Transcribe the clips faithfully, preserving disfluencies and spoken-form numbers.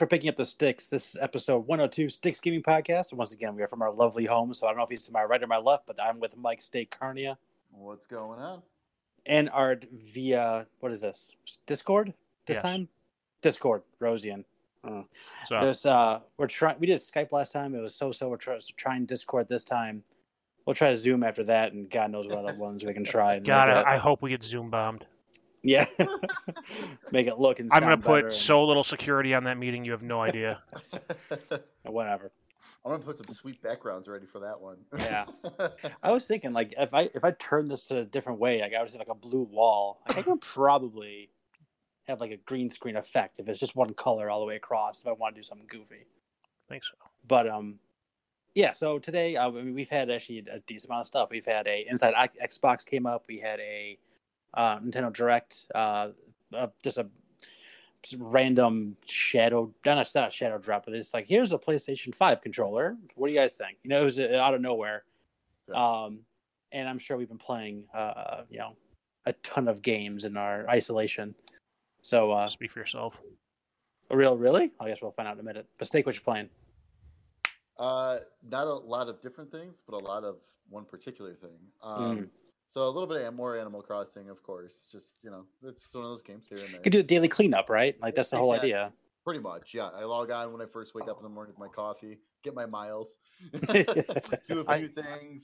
for picking up the sticks. This is episode one oh two, Sticks Gaming Podcast. And once again, we are from our lovely home. So I don't know if he's to my right or my left, but I'm with Mike State Carnia. What's going on? And Art via, what is this? Discord this yeah. time? Discord, Rosian. Uh, so. There's uh, we're trying. We did Skype last time. It was so so. We're try- trying Discord this time. We'll try Zoom after that, and God knows what other ones we can try. God, I, I hope we get Zoom bombed. Yeah, make it look and sound I'm gonna put and... so little security on that meeting. You have no idea. Whatever. I'm gonna put some sweet backgrounds ready for that one. Yeah, I was thinking like if I if I turn this to a different way, like I would say like a blue wall. Like, I can probably have like a green screen effect if it's just one color all the way across if I want to do something goofy. I think so. But um, yeah, so today uh, we've had actually a decent amount of stuff. We've had a Inside Xbox came up. We had a uh, Nintendo Direct, uh, uh, just a just random shadow, not a shadow drop, but it's like, here's a PlayStation five controller. What do you guys think? You know, it was out of nowhere. Yeah. Um, and I'm sure we've been playing, uh, you know, a ton of games in our isolation. So uh, speak for yourself. Real, really? I guess we'll find out in a minute. But Snake, what you playing? Uh, not a lot of different things, but a lot of one particular thing. Um, mm. So a little bit of more Animal Crossing, of course. Just you know, it's one of those games here and there. You could do a daily cleanup, right? Like that's the whole yeah, idea. Pretty much, yeah. I log on when I first wake oh. up in the morning with my coffee, get my miles, do a few I, things.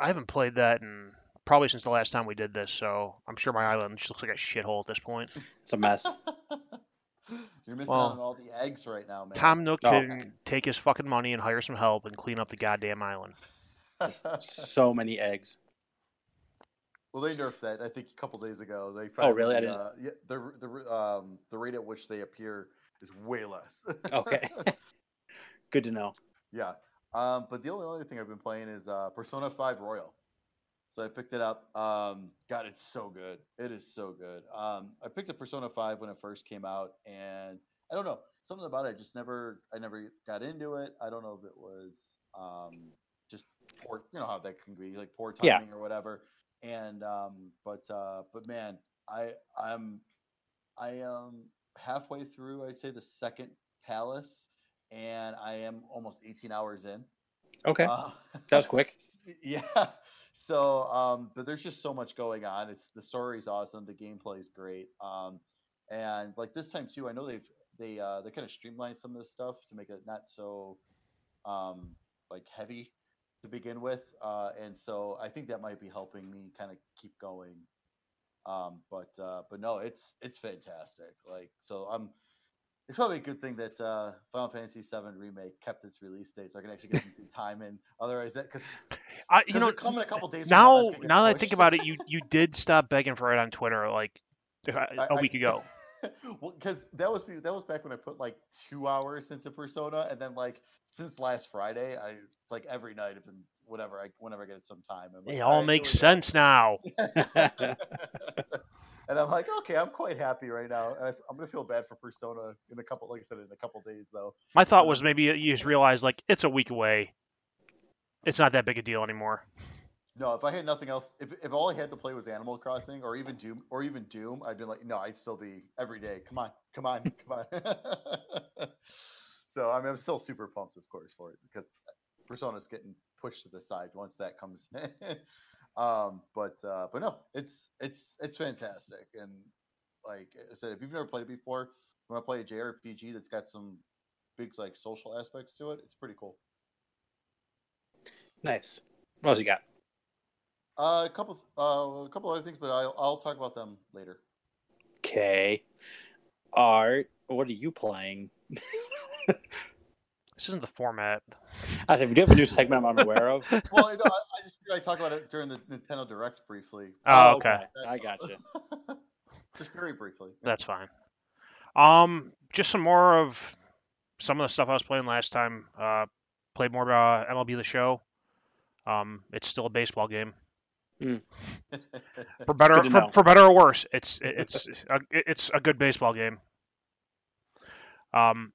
I haven't played that in. Probably since the last time we did this, so I'm sure my island just looks like a shithole at this point. It's a mess. You're missing well, out on all the eggs right now, man. Tom Nook oh, can okay. take his fucking money and hire some help and clean up the goddamn island. So many eggs. Well, they nerfed that, I think, a couple days ago. They probably, oh, really? I didn't. Uh, yeah, the, the, um, the rate at which they appear is way less. Okay. Good to know. Yeah. Um, but the only other thing I've been playing is uh, Persona five Royal. So I picked it up. Um, God, it's so good. It is so good. Um, I picked up Persona five when it first came out, and I don't know. Something about it, I just never I never got into it. I don't know if it was um, just poor, you know how that can be, like poor timing yeah. or whatever. And um, but uh, but man, I I'm I am halfway through, I'd say, the second palace, and I am almost eighteen hours in. Okay. Uh, that was quick. Yeah. So, um, but there's just so much going on. It's the story's awesome. The gameplay's great. Um, and like this time too, I know they've they uh, they kind of streamlined some of this stuff to make it not so um, like heavy to begin with. Uh, and so I think that might be helping me kind of keep going. Um, but uh, but no, it's it's fantastic. Like so, I'm. It's probably a good thing that uh, Final Fantasy seven Remake kept its release date, so I can actually get some time in. Otherwise, that because you know, coming a couple days now. Now, now that I think about it, you, you did stop begging for it on Twitter like a I, week I, ago. Well, because that was that was back when I put like two hours into Persona, and then like since last Friday, I it's like every night I've been whatever I whenever I get some time. Like, it all I makes sense that. Now. And I'm like, okay, I'm quite happy right now. And I, I'm going to feel bad for Persona in a couple, like I said, in a couple days, though. My thought was maybe you just realize, like, it's a week away. It's not that big a deal anymore. No, if I had nothing else, if if all I had to play was Animal Crossing or even Doom, or even Doom, I'd be like, no, I'd still be every day. Come on, come on, come on. So, I mean, I'm still super pumped, of course, for it because Persona's getting pushed to the side once that comes in. Um, but uh, but no, it's it's it's fantastic, and like I said, if you've never played it before, you want to play a J R P G that's got some big like social aspects to it. It's pretty cool. Nice. What else you got? Uh, a couple uh, a couple other things, but I'll I'll talk about them later. Okay. Art, what are you playing? This isn't the format. I said, do you have a new segment I'm unaware of? Well, you know, I, I just I talk about it during the Nintendo Direct briefly. Oh, okay. That's I got you. Just very briefly. That's fine. Um, just some more of some of the stuff I was playing last time. Uh, played more uh, M L B The Show. Um, it's still a baseball game. Mm. for better, for, for better or worse, it's it's a, it's a good baseball game. Um.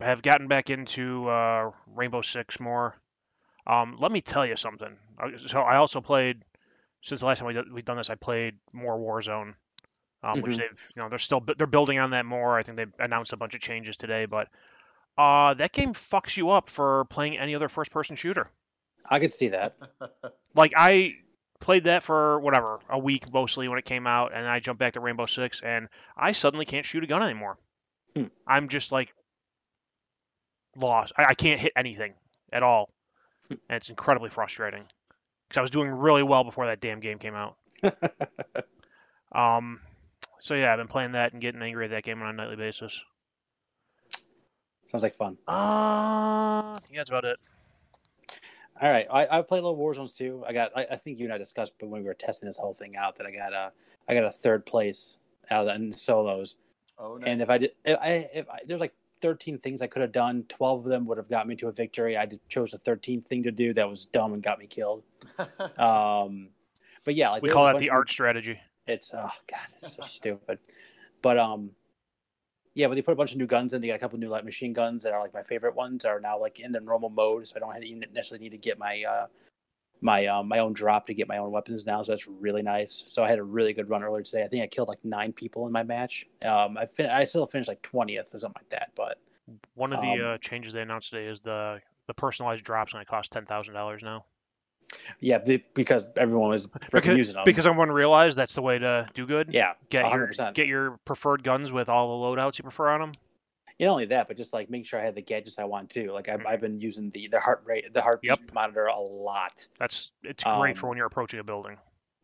Have gotten back into uh, Rainbow Six more. Um, let me tell you something. So I also played, since the last time we did, we've done this, I played more Warzone. um, mm-hmm. which they've, you know, they're still they're building on that more. I think they announced a bunch of changes today, but uh, that game fucks you up for playing any other first-person shooter. I could see that. Like, I played that for, whatever, a week mostly when it came out, and I jumped back to Rainbow Six, and I suddenly can't shoot a gun anymore. Hmm. I'm just, like, lost. I, I can't hit anything at all, and it's incredibly frustrating, because I was doing really well before that damn game came out. um, so, yeah, I've been playing that and getting angry at that game on a nightly basis. Sounds like fun. Uh, yeah, that's about it. All right, I, I played a little Warzones too. I got, I, I think you and I discussed, but when we were testing this whole thing out, that I got a, I got a third place out of that in solos. Oh, nice. And if I did, if I, if I there's like thirteen things I could have done. twelve of them would have got me to a victory. I did, chose a thirteenth thing to do that was dumb and got me killed. um, but yeah, like we call that the art strategy. It's oh god, it's so stupid. But um, yeah, but they put a bunch of new guns in. They got a couple of new light machine guns that are like my favorite ones. Are now like in the normal mode, so I don't even necessarily need to get my uh, my um, my own drop to get my own weapons now. So that's really nice. So I had a really good run earlier today. I think I killed like nine people in my match. Um, I fin- I still finished like twentieth or something like that. But one of the um, uh, changes they announced today is the the personalized drops going to cost ten thousand dollars now. Yeah, they, because everyone was freaking using them. Because everyone realized that's the way to do good. Yeah, get one hundred percent. your get your preferred guns with all the loadouts you prefer on them. Yeah, not only that, but just like making sure I had the gadgets I want too. Like I've, mm-hmm. I've been using the, the heart rate, the heartbeat yep. monitor a lot. That's it's great um, for when you're approaching a building.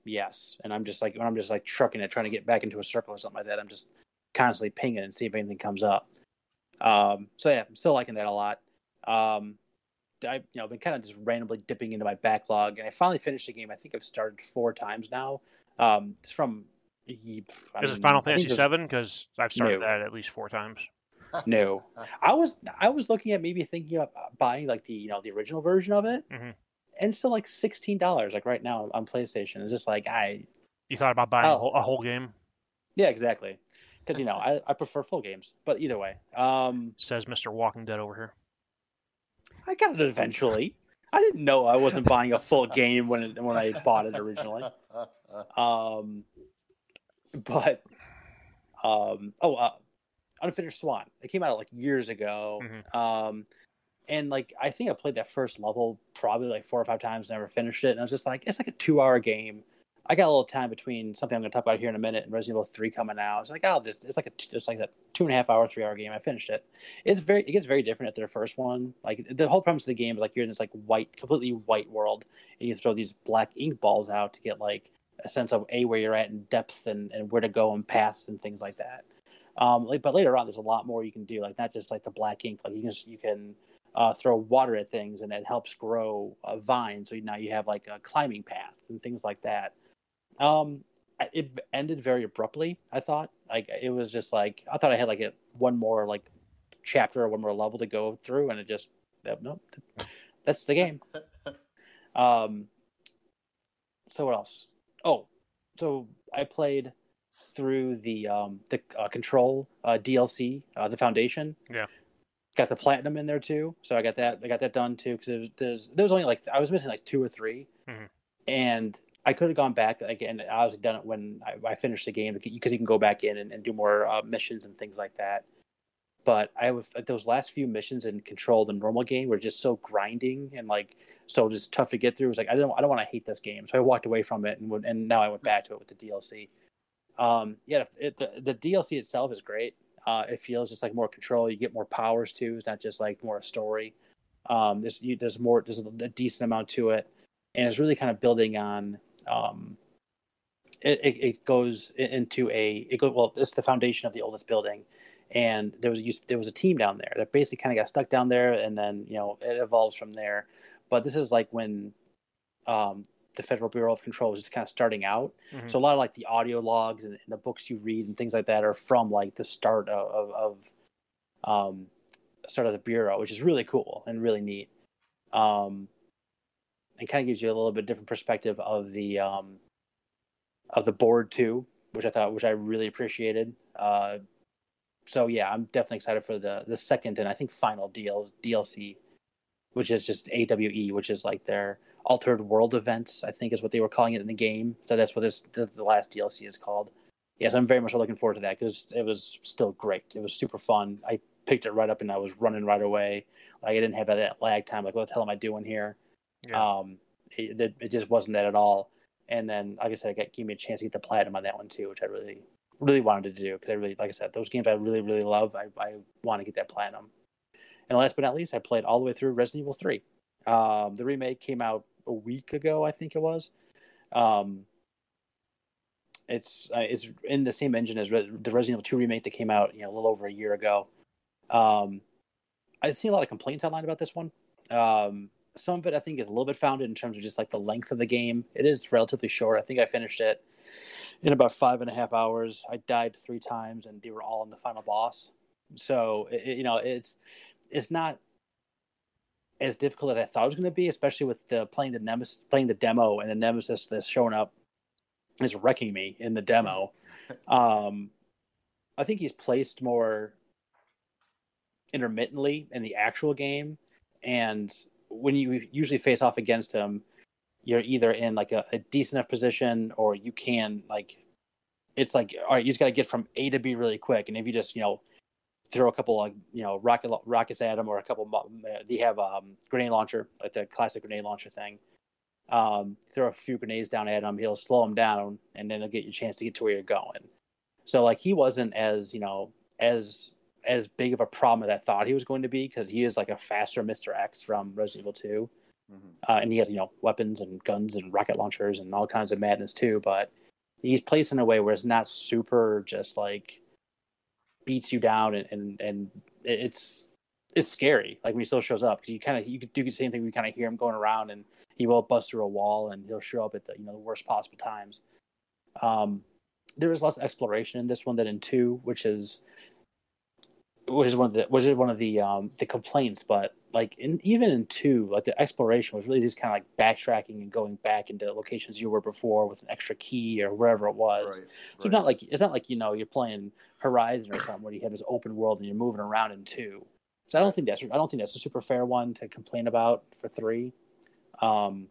Yes, and I'm just like when I'm just like trucking it, trying to get back into a circle or something like that. I'm just constantly pinging and see if anything comes up. Um, so yeah, I'm still liking that a lot. Um, I've you know, been kind of just randomly dipping into my backlog, and I finally finished the game. I think I've started four times now. Um, it's from... Is it Final Fantasy seven? Because I've started no. that at least four times. No. I was I was looking at maybe thinking about buying like the you know the original version of it, mm-hmm. and it's still like sixteen dollars like right now on PlayStation. It's just like I... You thought about buying I'll, a whole game? Yeah, exactly. Because, you know, I, I prefer full games. But either way. Um, Says Mister Walking Dead over here. I got it eventually. I didn't know I wasn't buying a full game when it, when I bought it originally. Um, but um, oh, uh, Unfinished Swan. It came out like years ago, mm-hmm. um, and like I think I played that first level probably like four or five times, never finished it, and I was just like, it's like a two-hour game. I got a little time between something I'm going to talk about here in a minute and Resident Evil three coming out. It's like I'll just it's like a it's like that two and a half hour, three hour game. I finished it. It's very it gets very different at their first one. Like the whole premise of the game is like you're in this like white, completely white world, and you throw these black ink balls out to get like a sense of a where you're at in depth and, and where to go and paths and things like that. Um, like, but later on, there's a lot more you can do. Like not just like the black ink. Like you can you can uh, throw water at things, and it helps grow a vine. So now you have like a climbing path and things like that. Um, it ended very abruptly. I thought, like, it was just like I thought I had like a, one more like chapter or one more level to go through, and it just nope. That's the game. Um, so what else? Oh, so I played through the um the uh, Control uh, D L C, uh, the Foundation. Yeah. Got the platinum in there too, so I got that. I got that done too because there's there was only like I was missing like two or three, mm-hmm. and I could have gone back again. Like, I was done it when I, I finished the game because you can go back in and, and do more uh, missions and things like that. But I was those last few missions in Control, the normal game, were just so grinding and like so just tough to get through. It was like I don't I don't want to hate this game, so I walked away from it and would, and now I went back to it with the D L C. Um, yeah, it, the, the D L C itself is great. Uh, it feels just like more Control. You get more powers too. It's not just like more a story. Um, there's you, there's more there's a decent amount to it, and it's really kind of building on. Um, it, it goes into a it go well. It's the foundation of the oldest building, and there was there was a team down there that basically kind of got stuck down there, and then you know it evolves from there. But this is like when um, the Federal Bureau of Control was just kind of starting out. Mm-hmm. So a lot of like the audio logs and, and the books you read and things like that are from like the start of of, of um, start of the bureau, which is really cool and really neat. Um, It kind of gives you a little bit different perspective of the um, of the board too, which I thought, which I really appreciated. Uh, so yeah, I'm definitely excited for the the second and I think final D L C, which is just A W E, which is like their Altered World events, I think is what they were calling it in the game. So that's what this the, the last D L C is called. yes, I'm very much looking forward to that because it was still great. It was super fun. I picked it right up and I was running right away. Like I didn't have that lag time. Like, what the hell am I doing here? Yeah. Um, it, it just wasn't that at all. And then, like I said, it gave me a chance to get the platinum on that one too, which I really, really wanted to do because I really, like I said, those games I really, really love. I, I want to get that platinum. And last but not least, I played all the way through Resident Evil three. Um, the remake came out a week ago, I think it was. Um, it's uh, it's in the same engine as Re- the Resident Evil two remake that came out, you know, a little over a year ago. Um, I've seen a lot of complaints online about this one. Um, some of it, I think, is a little bit founded in terms of just like the length of the game. It is relatively short. I think I finished it in about five and a half hours. I died three times, and they were all in the final boss. So it, you know, it's it's not as difficult as I thought it was going to be, especially with the playing the nemesis, playing the demo, and the nemesis that's showing up is wrecking me in the demo. Um, I think he's placed more intermittently in the actual game, and when you usually face off against him, you're either in like a, a decent enough position, or you can like, it's like, all right, you just got to get from A to B really quick, and if you just, you know, throw a couple of, you know, rocket rockets at them, or a couple of, they have um grenade launcher, like the classic grenade launcher thing. Um, throw a few grenades down at him, he'll slow him down, and then he'll get you a chance to get to where you're going. So like he wasn't as, you know, as as big of a problem as I thought he was going to be, because he is like a faster Mister X from Resident Evil two. Mm-hmm. Uh, and he has, you know, weapons and guns and rocket launchers and all kinds of madness too, but he's placed in a way where it's not super just like beats you down, and, and, and it's it's scary. Like when he still shows up, because you kind of you could do the same thing. We kind of hear him going around, and he will bust through a wall, and he'll show up at the, you know, the worst possible times. Um, there is less exploration in this one than in two, which is which is one of the which is one of the um, the complaints. But like in, even in two, like the exploration was really just kind of like backtracking and going back into locations you were before with an extra key or wherever it was. Right, so right. It's not like it's not like you know you're playing Horizon or something where you have this open world and you're moving around in two. So I don't think that's I don't think that's a super fair one to complain about for three. Um,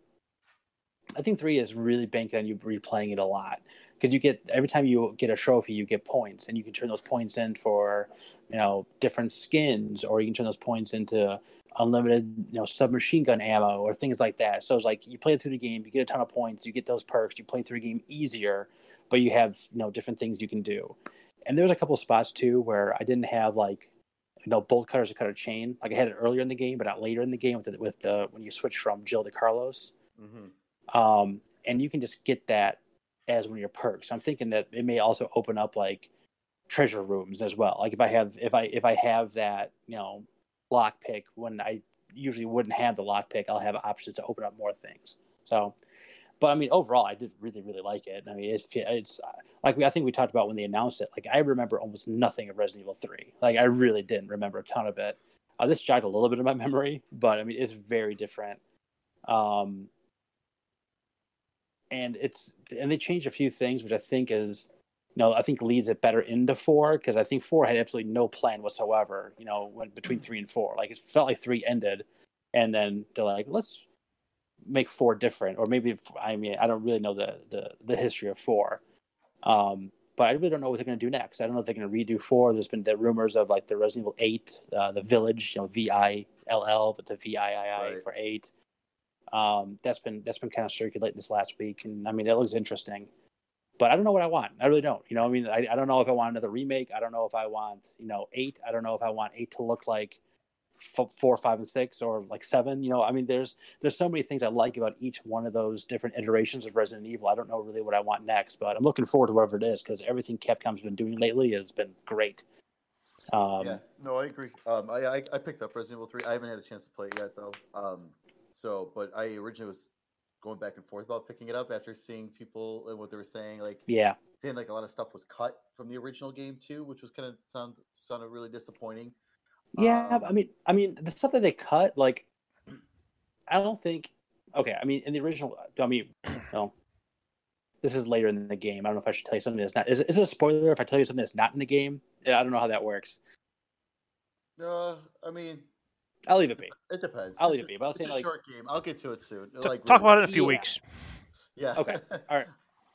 I think three is really banking on you replaying it a lot, because you get every time you get a trophy, you get points, and you can turn those points in for, you know, different skins, or you can turn those points into unlimited, you know, submachine gun ammo or things like that. So it's like you play through the game, you get a ton of points, you get those perks, you play through the game easier, but you have, you know, different things you can do. And there was a couple of spots, too, where I didn't have, like, you know, bolt cutters to cut a chain. Like, I had it earlier in the game, but not later in the game with the, with the, when you switch from Jill to Carlos. Mm-hmm. Um, and you can just get that as one of your perks. So I'm thinking that it may also open up, like, treasure rooms as well. Like, if I have if I, if I have that, you know, lockpick, when I usually wouldn't have the lockpick, I'll have options to open up more things. So... But I mean, overall, I did really, really like it. I mean, it's, it's like we, I think we talked about when they announced it. Like, I remember almost nothing of Resident Evil three. Like, I really didn't remember a ton of it. Uh, this jogged a little bit of my memory, but I mean, it's very different. Um, and it's and they changed a few things, which I think is, you know, I think leads it better into four, because I think four had absolutely no plan whatsoever. You know, when, between three and four, like it felt like three ended, and then they're like, let's make four different, or maybe, I mean, I don't really know the, the, the history of four. Um, but I really don't know what they're going to do next. I don't know if they're going to redo four. There's been the rumors of like the Resident Evil eight, uh, the Village, you know, V I L L, but the V I I I right. for eight. Um, that's been, that's been kind of circulating this last week. And I mean, that looks interesting, but I don't know what I want. I really don't, you know, I mean, I, I don't know if I want another remake. I don't know if I want, you know, eight. I don't know if I want eight to look like four, five, and six, or like seven. You know, I mean, there's there's so many things I like about each one of those different iterations of Resident Evil. I don't know really what I want next, but I'm looking forward to whatever it is, because everything Capcom's been doing lately has been great. Um, yeah, no, I agree. Um, I, I I picked up Resident Evil three. I haven't had a chance to play it yet, though. Um, so, but I originally was going back and forth about picking it up after seeing people and what they were saying. Like, yeah, saying like a lot of stuff was cut from the original game too, which was kind of sound sounded really disappointing. Yeah, um, I mean, I mean, the stuff that they cut, like, I don't think. Okay, I mean, in the original, I mean, no, this is later in the game. I don't know if I should tell you something that's not. Is, is it a spoiler if I tell you something that's not in the game? I don't know how that works. No, uh, I mean, I'll leave it be. It depends. I'll leave it be. But I'll say like short game. I'll get to it soon. Like, talk about it in a few yeah. weeks. Yeah. Okay. All right.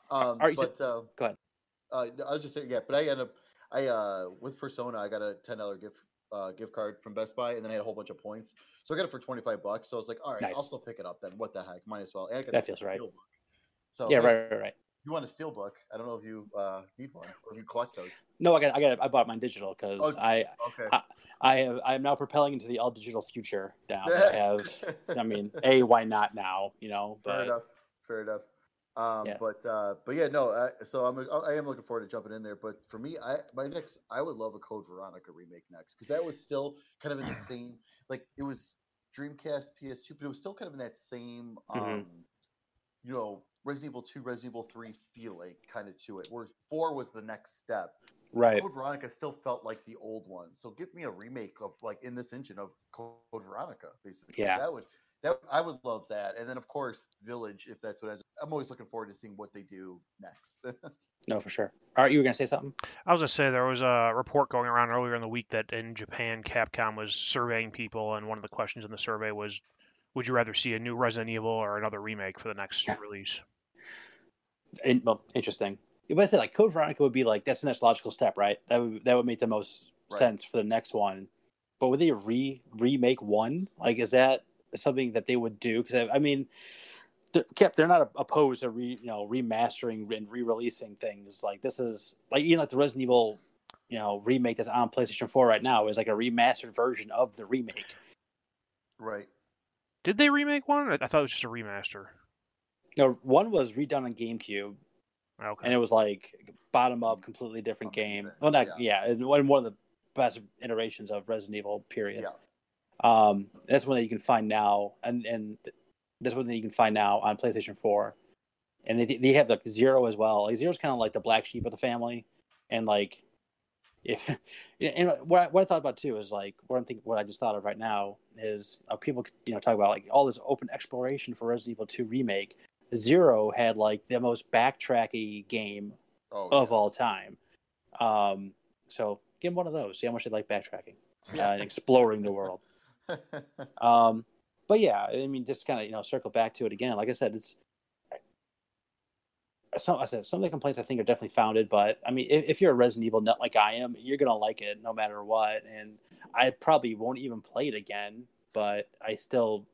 Um, All right. But so, uh, go ahead. Uh, I was just saying, yeah, but I ended up, I uh, with Persona, I got a ten dollar gift uh, gift card from Best Buy, and then I had a whole bunch of points, so I got it for twenty-five bucks. So I was like, all right, nice. I'll still pick it up then. What the heck? Might as well. And I got that feels right. Book. So yeah, right, right, right. You want a steel book? I don't know if you uh, need one or if you collect those. No, I got, I got, I bought mine digital because oh, I, okay. I, I have, I am now propelling into the all digital future. Now I have, I mean, a why not now? You know, but, fair enough, fair enough. Um, yeah. But uh, but yeah, no. I, so I'm I am looking forward to jumping in there. But for me, I my next I would love a Code Veronica remake next, because that was still kind of in the same, like it was Dreamcast, P S two, but it was still kind of in that same, um, mm-hmm. you know, Resident Evil two, Resident Evil three feeling kind of to it, where four was the next step. Right. Code Veronica still felt like the old one. So give me a remake of, like, in this engine of Code Veronica, basically. Yeah. That would, that I would love that. And then, of course, Village, if that's what I I'm always looking forward to seeing what they do next. No, for sure. All right, you were going to say something? I was going to say there was a report going around earlier in the week that in Japan, Capcom was surveying people, and one of the questions in the survey was, would you rather see a new Resident Evil or another remake for the next release? And, well, interesting. But I said, like, Code Veronica would be like, that's the next logical step, right? That would that would make the most right. sense for the next one. But would they re remake one? Like, is that something that they would do? Because I, I mean, they're, they're not opposed to re, you know remastering and re-releasing things. Like, this is like, even like the Resident Evil, you know, remake that's on PlayStation four right now is like a remastered version of the remake. Right. Did they remake one? I thought it was just a remaster. No, one was redone on GameCube. Okay. And it was like bottom up, completely different Amazing. game. Well, not yeah, yeah one one of the best iterations of Resident Evil. Period. Yeah. Um, that's one that you can find now, and and that's one that you can find now on PlayStation four. And they they have like Zero as well. Like Zero's kind of like the black sheep of the family, and like if and what I, what I thought about too is like what I'm thinking. What I just thought of right now is uh, people you know talk about like all this open exploration for Resident Evil two remake. Zero had like the most backtracky game oh, of yeah. all time. Um, so give him one of those. See how much they like backtracking yeah. uh, and exploring the world. um, but yeah, I mean, just kind of you know circle back to it again. Like I said, it's some. I said some of the complaints I think are definitely founded. But I mean, if, if you're a Resident Evil nut like I am, you're gonna like it no matter what. And I probably won't even play it again. But I still,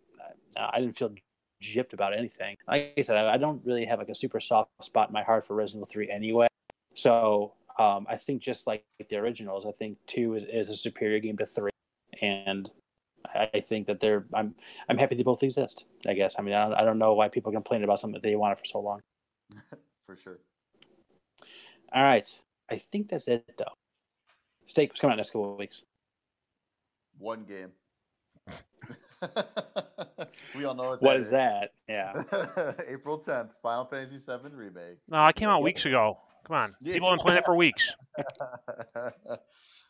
I, I didn't feel gypped about anything. Like I said, I don't really have like a super soft spot in my heart for Resident Evil three anyway. So um, I think just like the originals, I think two is, is a superior game to three, and I think that they're. I'm I'm happy they both exist. I guess. I mean, I don't, I don't know why people complain about something that they wanted for so long. For sure. All right, I think that's it though. Steak was coming out next couple of weeks. One game. We all know what, what that is. is that? Yeah. April tenth, Final Fantasy seven remake. No, I came out weeks ago. Come on, yeah. People have been playing it for weeks.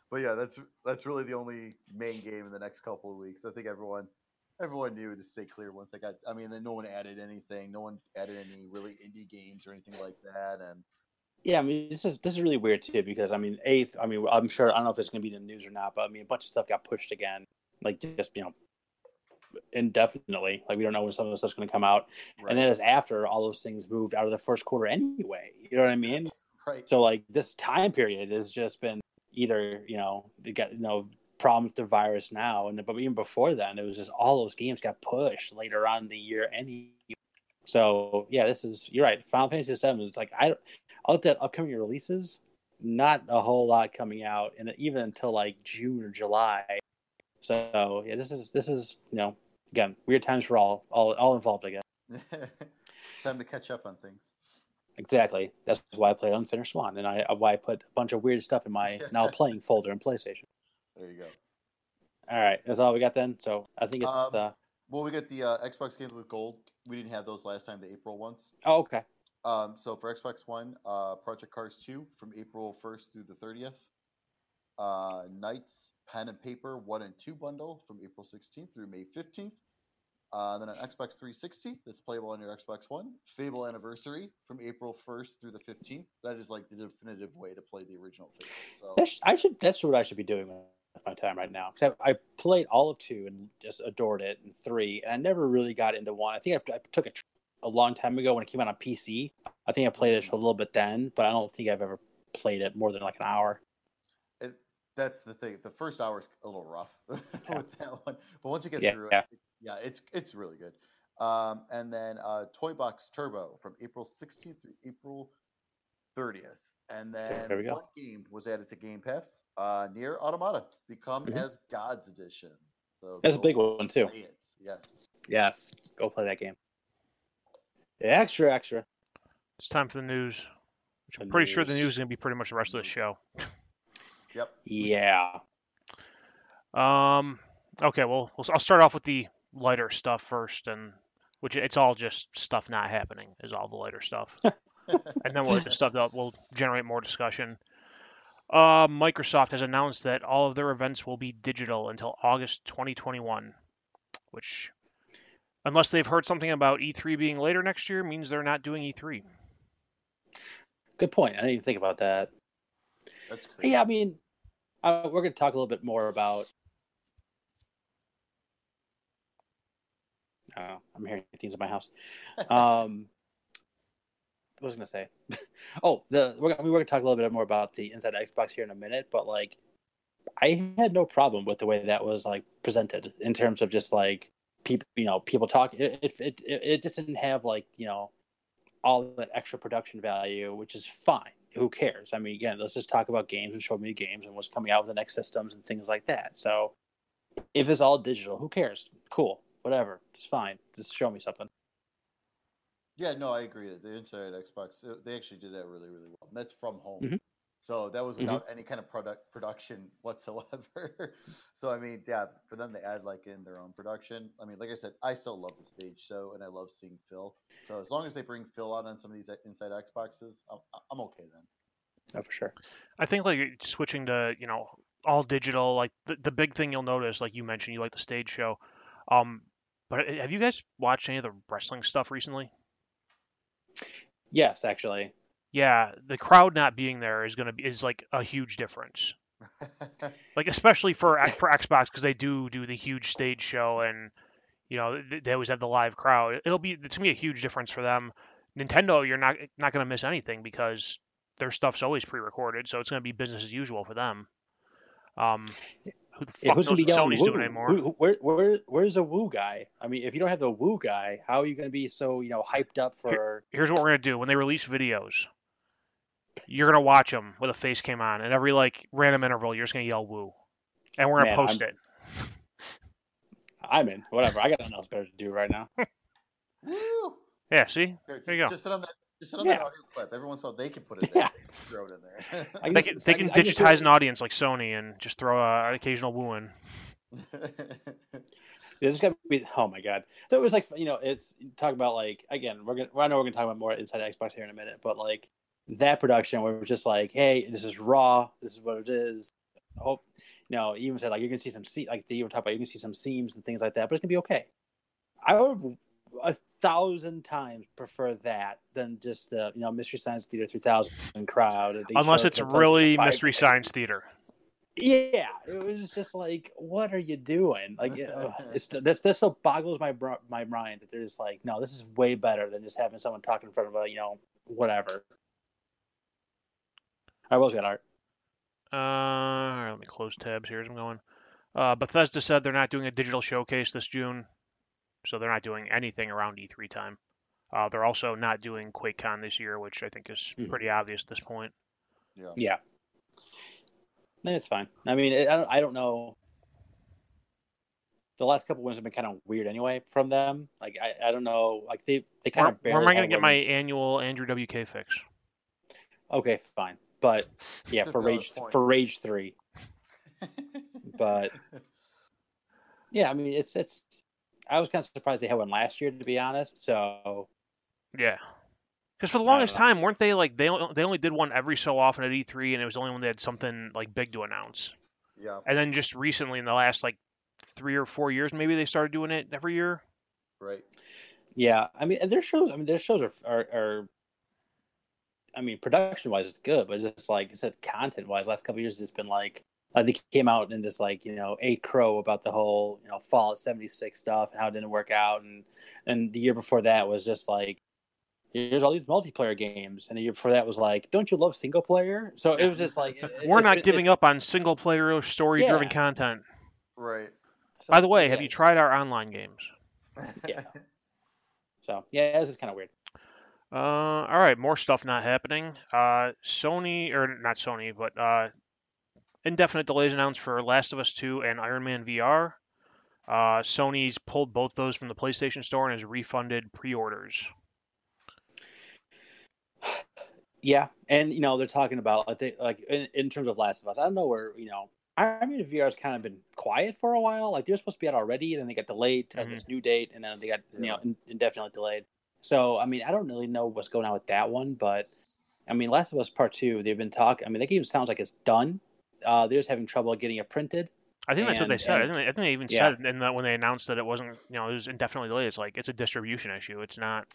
But yeah, that's that's really the only main game in the next couple of weeks. I think everyone everyone knew to stay clear once they got. I mean, then no one added anything. No one added any really indie games or anything like that. And yeah, I mean, this is this is really weird too because I mean, eighth. I mean, I'm sure I don't know if it's going to be in the news or not, but I mean, a bunch of stuff got pushed again. Like just you know. Indefinitely, like we don't know when some of the stuff's going to come out, right. And that is after all those things moved out of the first quarter anyway. You know what I mean? Right. So like this time period has just been either you know it got you know problems with the virus now, and but even before then, it was just all those games got pushed later on in the year anyway. So yeah, this is you're right. Final Fantasy seven. It's like I, all the upcoming releases, not a whole lot coming out, and even until like June or July. So yeah, this is this is you know again weird times for all all all involved, I guess. Time to catch up on things. Exactly. That's why I played Unfinished Swan, and I why I put a bunch of weird stuff in my now playing folder in PlayStation. There you go. All right, that's all we got then. So I think it's um, the well, we got the uh, Xbox games with gold. We didn't have those last time, the April ones. Oh, okay. Um, so for Xbox One, uh, Project Cars two from April first through the thirtieth. Uh, Knights. Pen and Paper one and two bundle from April sixteenth through May fifteenth. Uh, then an Xbox three sixty that's playable on your Xbox One. Fable Anniversary from April first through the fifteenth. That is like the definitive way to play the original Fable. So that's, I should, that's what I should be doing with my time right now. Cause I, I played all of two and just adored it, and three, and I never really got into one. I think I, I took a, a long time ago when it came out on P C. I think I played it for a little bit then, but I don't think I've ever played it more than like an hour. It, that's the thing. The first hour is a little rough yeah. with that one, but once you get yeah, through yeah. it, yeah, it's it's really good. Um, and then uh, Toy Box Turbo from April sixteenth through April thirtieth. And then one go. game was added to Game Pass, uh, Nier Automata, Become mm-hmm. as Gods Edition. So that's a big one, too. Yes. Yes. Go play that game. Yeah, extra, extra. It's time for the news. Which the I'm pretty news. sure the news is going to be pretty much the rest of the show. Yep. Yeah. Um. Okay, well, I'll start off with the lighter stuff first, and which it's all just stuff not happening is all the lighter stuff. And then we'll stuff that will generate more discussion. Uh, Microsoft has announced that all of their events will be digital until August twenty twenty-one, which, unless they've heard something about E three being later next year, means they're not doing E three. Good point. I didn't even think about that. That's crazy. Yeah, I mean, uh, we're going to talk a little bit more about... Oh, I'm hearing things in my house. Um... What was I going to say? oh, the we're, I mean, we're going to talk a little bit more about the Inside Xbox here in a minute, but, like, I had no problem with the way that was, like, presented in terms of just, like, people, you know, people talk. It, it, it, it just didn't have, like, you know, all that extra production value, which is fine. Who cares? I mean, again, let's just talk about games and show me games and what's coming out with the next systems and things like that. So if it's all digital, who cares? Cool. Whatever. It's fine. Just show me something. Yeah, no, I agree. The Inside Xbox, they actually did that really, really well. And that's from home. Mm-hmm. So that was without mm-hmm. any kind of product production whatsoever. So, I mean, yeah, for them to add, like, in their own production. I mean, like I said, I still love the stage show, and I love seeing Phil. So as long as they bring Phil out on some of these Inside Xboxes, I'm, I'm okay then. Yeah, for sure. I think, like, switching to, you know, all digital, like, the, the big thing you'll notice, like you mentioned, you like the stage show. Um, but have you guys watched any of the wrestling stuff recently? Yes, actually. Yeah, the crowd not being there is going to be is like a huge difference. Like, especially for for Xbox, because they do do the huge stage show, and you know they always have the live crowd. It'll be it's gonna be a huge difference for them. Nintendo, you're not not gonna miss anything because their stuff's always pre-recorded, so it's gonna be business as usual for them. Um, who the fuck knows what Sony's doing anymore? Who, who, where, where, where's the Woo guy? I mean, if you don't have the Woo guy, how are you going to be so, you know, hyped up for... Here, here's what we're going to do. When they release videos, you're going to watch them with a face cam on, and every, like, random interval, you're just going to yell Woo. And we're going to post I'm... it. I'm in. Whatever. I got nothing else better to do right now. Woo! Yeah, see? There, there you go. Just sit on that. Just sit on yeah. that audio clip. Every once in a while, they can put it there. Yeah. Throw it in there. I they can, they can I digitize can an audience like Sony and just throw a, an occasional woo in. This is gonna be oh my god. So it was like you know, it's talking about like again, we're gonna. I know we're gonna talk about more Inside Xbox here in a minute, but like that production where we're just like, hey, this is raw. This is what it is. I hope you know. You even said like you're gonna see some se- like they even talk about you're gonna see some seams and things like that, but it's gonna be okay. I would. A thousand times prefer that than just the you know Mystery Science Theater three thousand crowd. Unless it's really Mystery Science Theater. Yeah, it was just like, what are you doing? Like, uh, it's that's that's what boggles my my mind that they're just like, no, this is way better than just having someone talking in front of a you know whatever. All right, what's that art? Uh, all right, let me close tabs here as I'm going. Uh, Bethesda said they're not doing a digital showcase this June. So they're not doing anything around E three time. Uh, they're also not doing QuakeCon this year, which I think is mm. pretty obvious at this point. Yeah, yeah, it's fine. I mean, it, I don't. I don't know. The last couple ones have been kind of weird, anyway, from them. Like, I, I don't know. Like they, they kind where, of. Where am I going to get my annual Andrew W K fix? Okay, fine, but yeah, for Rage point. for Rage three. But yeah, I mean, it's it's. I was kind of surprised they had one last year, to be honest. So, yeah, because for the longest time, weren't they like they they only did one every so often at E three, and it was only when they had something like big to announce. Yeah. And then just recently, in the last like three or four years, maybe they started doing it every year. Right. Yeah, I mean, and their shows. I mean, their shows are are. are I mean, production wise, it's good, but it's just like I said, content wise, last couple of years, it's been like. Uh, they came out and just like you know ate crow about the whole you know Fallout seventy-six stuff and how it didn't work out, and and the year before that was just like here's all these multiplayer games, and the year before that was like, don't you love single player? So it was just like, it, we're not giving up on single player story driven yeah. content, right? So, by the way, yes. have you tried our online games? Yeah. So yeah, this is kind of weird. Uh, all right, more stuff not happening. Uh, Sony or not Sony, but uh, indefinite delays announced for Last of Us two and Iron Man V R. Uh, Sony's pulled both those from the PlayStation Store and has refunded pre-orders. Yeah, and you know they're talking about like, they, like in, in terms of Last of Us. I don't know where you know. I mean, V R's kind of been quiet for a while. Like they're supposed to be out already, and then they got delayed to mm-hmm. this new date, and then they got you know indefinitely delayed. So I mean, I don't really know what's going on with that one, but I mean, Last of Us Part Two. They've been talking. I mean, that game sounds like it's done. Uh, they're just having trouble getting it printed. I think and, that's what they said. And, I, think they, I think they even yeah. said in the, when they announced that it wasn't, you know, it was indefinitely delayed. It's like, it's a distribution issue. It's not.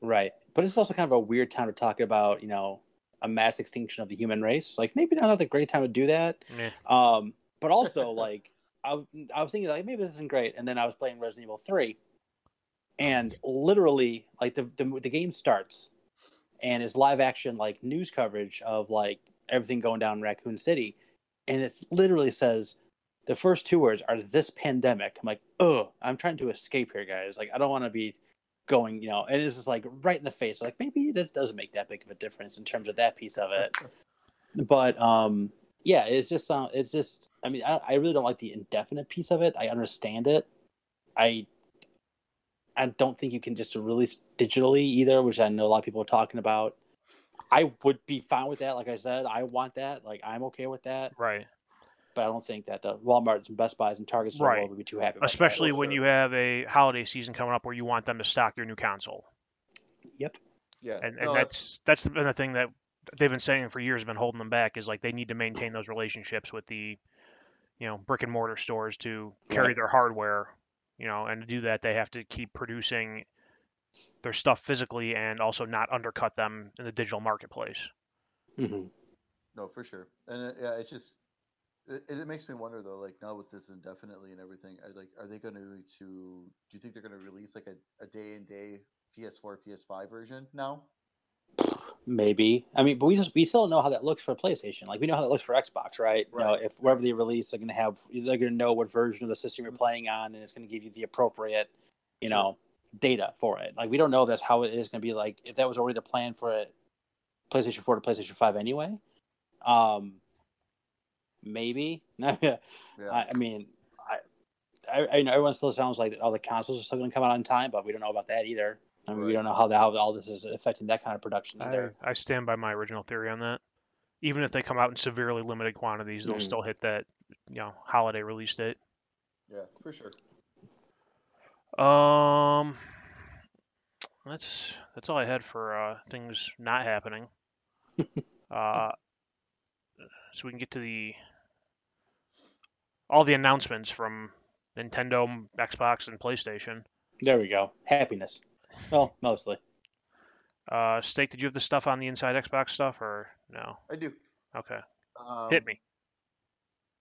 Right. But it's also kind of a weird time to talk about, you know, a mass extinction of the human race. Like, maybe not a great time to do that. Yeah. Um, but also, like, I, I was thinking, like, maybe this isn't great. And then I was playing Resident Evil three. And literally, like, the the, the game starts. And it's live action, like, news coverage of, like, everything going down in Raccoon City. And it literally says... The first two words are this pandemic. I'm like, oh, I'm trying to escape here, guys. Like, I don't want to be going, you know, and this is like right in the face. Like, maybe this doesn't make that big of a difference in terms of that piece of it. But um, yeah, it's just, uh, it's just, I mean, I, I really don't like the indefinite piece of it. I understand it. I, I don't think you can just release digitally either, which I know a lot of people are talking about. I would be fine with that. Like I said, I want that. Like, I'm okay with that. Right. But I don't think that the Walmarts and Best Buys and Targets right. world would be too happy. Especially that, when you have a holiday season coming up where you want them to stock your new console. Yep. Yeah. And, and no, that's that's been the thing that they've been saying for years, been holding them back, is like they need to maintain those relationships with the, you know, brick and mortar stores to carry right. their hardware, you know, and to do that they have to keep producing their stuff physically and also not undercut them in the digital marketplace. Mm-hmm. No, for sure. And it, yeah, it's just. It, it makes me wonder though, like now with this indefinitely and everything, I like, are they going to to? Do you think they're going to release like a, a day and day P S four, P S five version now? Maybe. I mean, but we just we still don't know how that looks for PlayStation. Like we know how that looks for Xbox, right? Right. You know, if wherever they release, they're going to have they're going to know what version of the system you're playing on, and it's going to give you the appropriate, you know, data for it. Like we don't know that's how it is going to be. Like if that was already the plan for it, PlayStation four to PlayStation five anyway. Um. Maybe. yeah. I mean, I, I, I know everyone still sounds like all the consoles are still going to come out on time, but we don't know about that either. I mean, right. we don't know how the, how all this is affecting that kind of production either. I, I stand by my original theory on that. Even if they come out in severely limited quantities, they'll mm. still hit that, you know, holiday release date. Yeah, for sure. Um, that's that's all I had for uh, things not happening. uh, so we can get to the. All the announcements from Nintendo, Xbox, and PlayStation. There we go. Happiness. Well, mostly. Uh, Steak, did you have the stuff on the Inside Xbox stuff, or no? I do. Okay. Um, Hit me.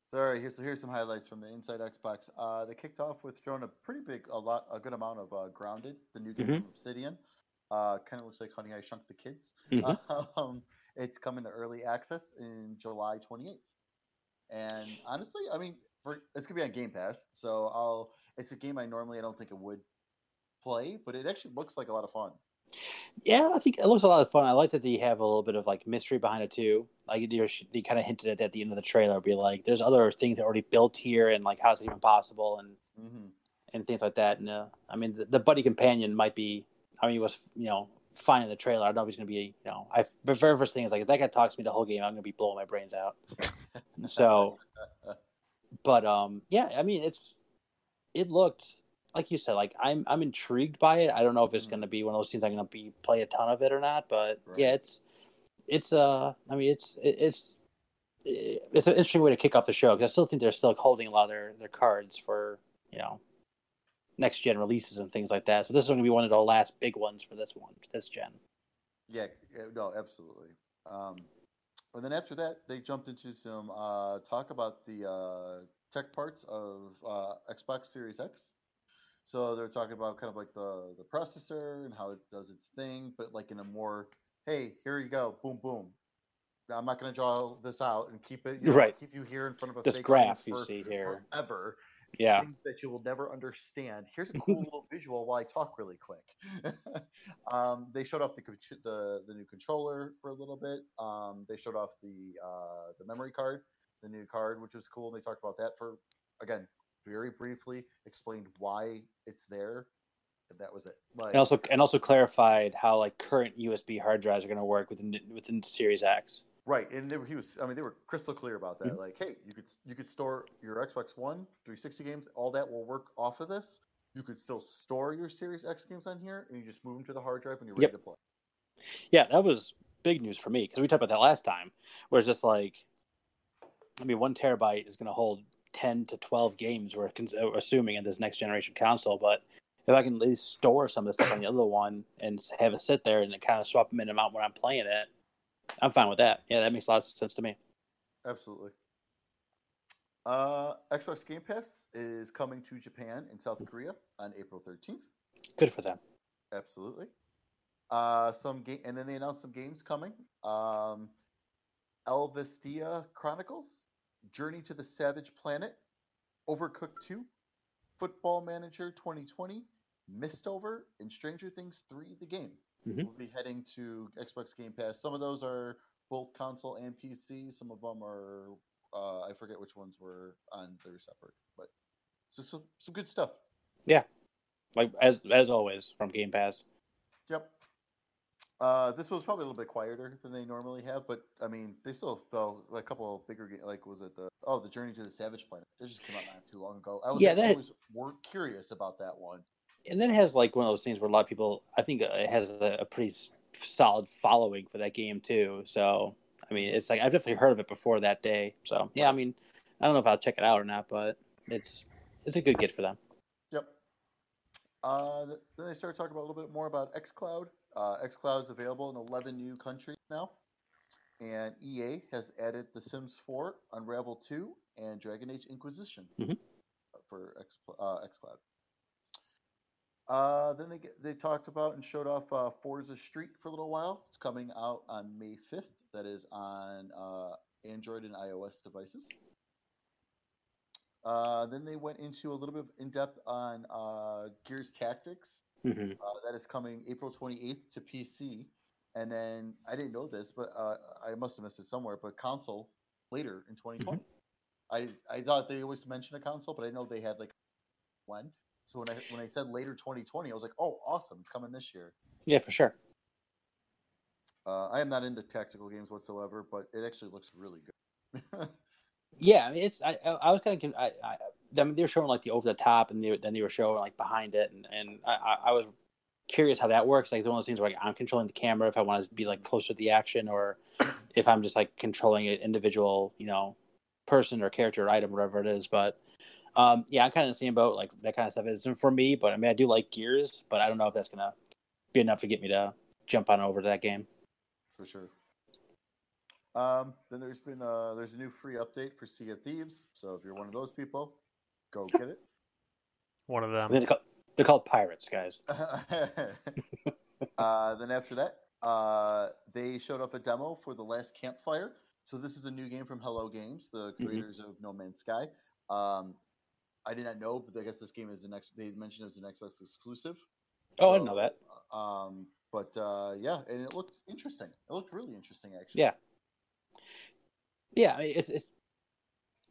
Sorry, here, so here's some highlights from the Inside Xbox. Uh, they kicked off with throwing a pretty big, a lot, a good amount of uh, Grounded, the new game mm-hmm. from Obsidian. Uh, kind of looks like Honey, I Shrunk the Kids. Mm-hmm. Um, it's coming to early access in July twenty-eighth. And honestly, I mean, For, it's gonna be on Game Pass, so I'll. It's a game I normally I don't think it would play, but it actually looks like a lot of fun. Yeah, I think it looks a lot of fun. I like that they have a little bit of like mystery behind it too. Like they, they kind of hinted at that at the end of the trailer, be like, "There's other things already built here, and like how's it even possible?" and mm-hmm. and things like that. And uh, I mean, the, the buddy companion might be. I mean, it was you know fine in the trailer. I don't know if he's gonna be. You know, I the very first thing is like if that guy talks to me the whole game, I'm gonna be blowing my brains out. So. But um, yeah, I mean, it's it looked like you said. Like I'm, I'm intrigued by it. I don't know if it's mm-hmm. going to be one of those things I'm going to be play a ton of it or not. But right. yeah, it's it's uh, I mean, it's it's it's an interesting way to kick off the show because I still think they're still holding a lot of their, their cards for you know next gen releases and things like that. So this is going to be one of the last big ones for this one, this gen. Yeah, no, absolutely. Um... And then after that, they jumped into some uh, talk about the uh, tech parts of uh, Xbox Series X. So they're talking about kind of like the, the processor and how it does its thing, but like in a more, hey, here you go, boom, boom. I'm not going to draw this out and keep it, you know, right. keep you here in front of a this graph you for, see here forever. Yeah, things that you will never understand. Here's a cool little visual while I talk really quick. um, they showed off the, the the new controller for a little bit. Um, they showed off the uh, the memory card, the new card, which was cool. They talked about that for again very briefly, explained why it's there, and that was it. Like, and also and also clarified how like current U S B hard drives are going to work within within Series X. Right, and they were, he was. I mean, they were crystal clear about that. Mm-hmm. Like, hey, you could you could store your Xbox One, three sixty games. All that will work off of this. You could still store your Series X games on here, and you just move them to the hard drive, and you're ready yep. to play. Yeah, that was big news for me because we talked about that last time. Where it's just like, I mean, one terabyte is going to hold ten to twelve games. We're cons- assuming in this next generation console, but if I can at least store some of the stuff on the other one and have it sit there and kind of swap them in and out when I'm playing it. I'm fine with that. Yeah, that makes a lot of sense to me. Absolutely. Uh, Xbox Game Pass is coming to Japan and South Korea on April thirteenth. Good for them. Absolutely. Uh, some ga- And then they announced some games coming. Um, Elvestia Chronicles, Journey to the Savage Planet, Overcooked two, Football Manager twenty twenty, Mistover, and Stranger Things three, the game. Mm-hmm. We'll be heading to Xbox Game Pass. Some of those are both console and P C. Some of them are, uh, I forget which ones were on their separate. But so, so, some good stuff. Yeah. Like, as as always, from Game Pass. Yep. Uh, this was probably a little bit quieter than they normally have, but, I mean, they still fell a couple of bigger games. Like, was it the, oh, the Journey to the Savage Planet. It just came out not too long ago. I was, yeah, that... I was curious about that one. And then it has like one of those things where a lot of people, I think it has a, a pretty solid following for that game too. So, I mean, it's like, I've definitely heard of it before that day. So, yeah, I mean, I don't know if I'll check it out or not, but it's it's a good get for them. Yep. Uh, then they started talking about a little bit more about xCloud. Uh, xCloud is available in eleven new countries now. And E A has added The Sims four, Unravel two, and Dragon Age Inquisition mm-hmm. for X, uh, xCloud. Uh, then they get, they talked about and showed off uh, Forza Street for a little while. It's coming out on May fifth. That is on uh, Android and iOS devices. Uh, then they went into a little bit of in-depth on uh, Gears Tactics. Mm-hmm. Uh, that is coming April twenty-eighth to P C. And then, I didn't know this, but uh, I must have missed it somewhere, but console later in twenty twenty. Mm-hmm. I I thought they always mentioned a console, but I know they had like one. So when I when I said later twenty twenty, I was like, oh, awesome, it's coming this year. Yeah, for sure. Uh, I am not into tactical games whatsoever, but it actually looks really good. yeah, I mean, it's I I was kind of I I, I mean, they were showing like the over the top, and they, then they were showing like behind it, and and I, I was curious how that works. Like, it's one of those things where like, I'm controlling the camera if I want to be like closer to the action, or if I'm just like controlling an individual, you know, person or character or item, whatever it is, but. Um, yeah, I'm kind of in the same boat. Like, that kind of stuff isn't for me, but I mean, I do like Gears, but I don't know if that's going to be enough to get me to jump on over to that game. For sure. Um, then there's been a, there's a new free update for Sea of Thieves, so if you're one of those people, go get it. One of them. They're called, they're called pirates, guys. uh, then after that, uh, they showed off a demo for The Last Campfire. So this is a new game from Hello Games, the creators mm-hmm. of No Man's Sky. Um, I did not know, but I guess this game is an ex- they mentioned it was an Xbox exclusive. Oh, so, I didn't know that. Um, but uh, yeah, and it looked interesting. It looked really interesting, actually. Yeah. Yeah, it, it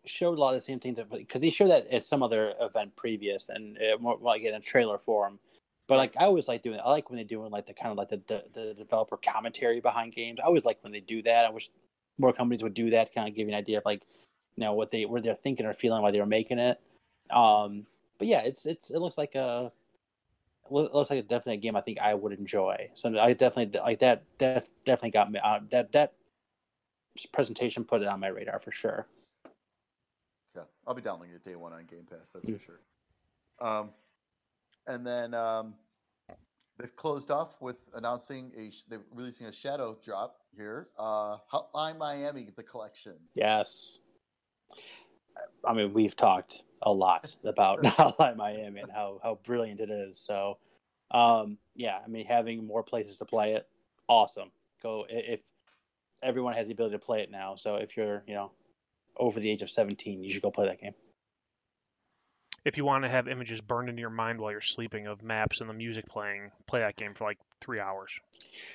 showed a lot of the same things because they showed that at some other event previous, and it, more like in a trailer form. But like, I always like doing. I like when they do like the kind of like the, the the developer commentary behind games. I always like when they do that. I wish more companies would do that to kind of give you an idea of like, you know, what they were they're thinking or feeling while they were making it. Um, but yeah, it's it's it looks like a it looks like a definite game I think I would enjoy. So I definitely like that. That definitely got me uh, that that presentation put it on my radar for sure. Yeah, I'll be downloading it day one on Game Pass. That's mm-hmm. for sure. Um, and then um, they've closed off with announcing a they're releasing a shadow drop here. Uh, Hotline Miami, the collection. Yes. I mean, we've talked a lot about Hotline Miami and how, how brilliant it is. So, um, yeah, I mean, having more places to play it, awesome. Go if everyone has the ability to play it now. So if you're, you know, over the age of seventeen, you should go play that game. If you want to have images burned into your mind while you're sleeping of maps and the music playing, play that game for like three hours.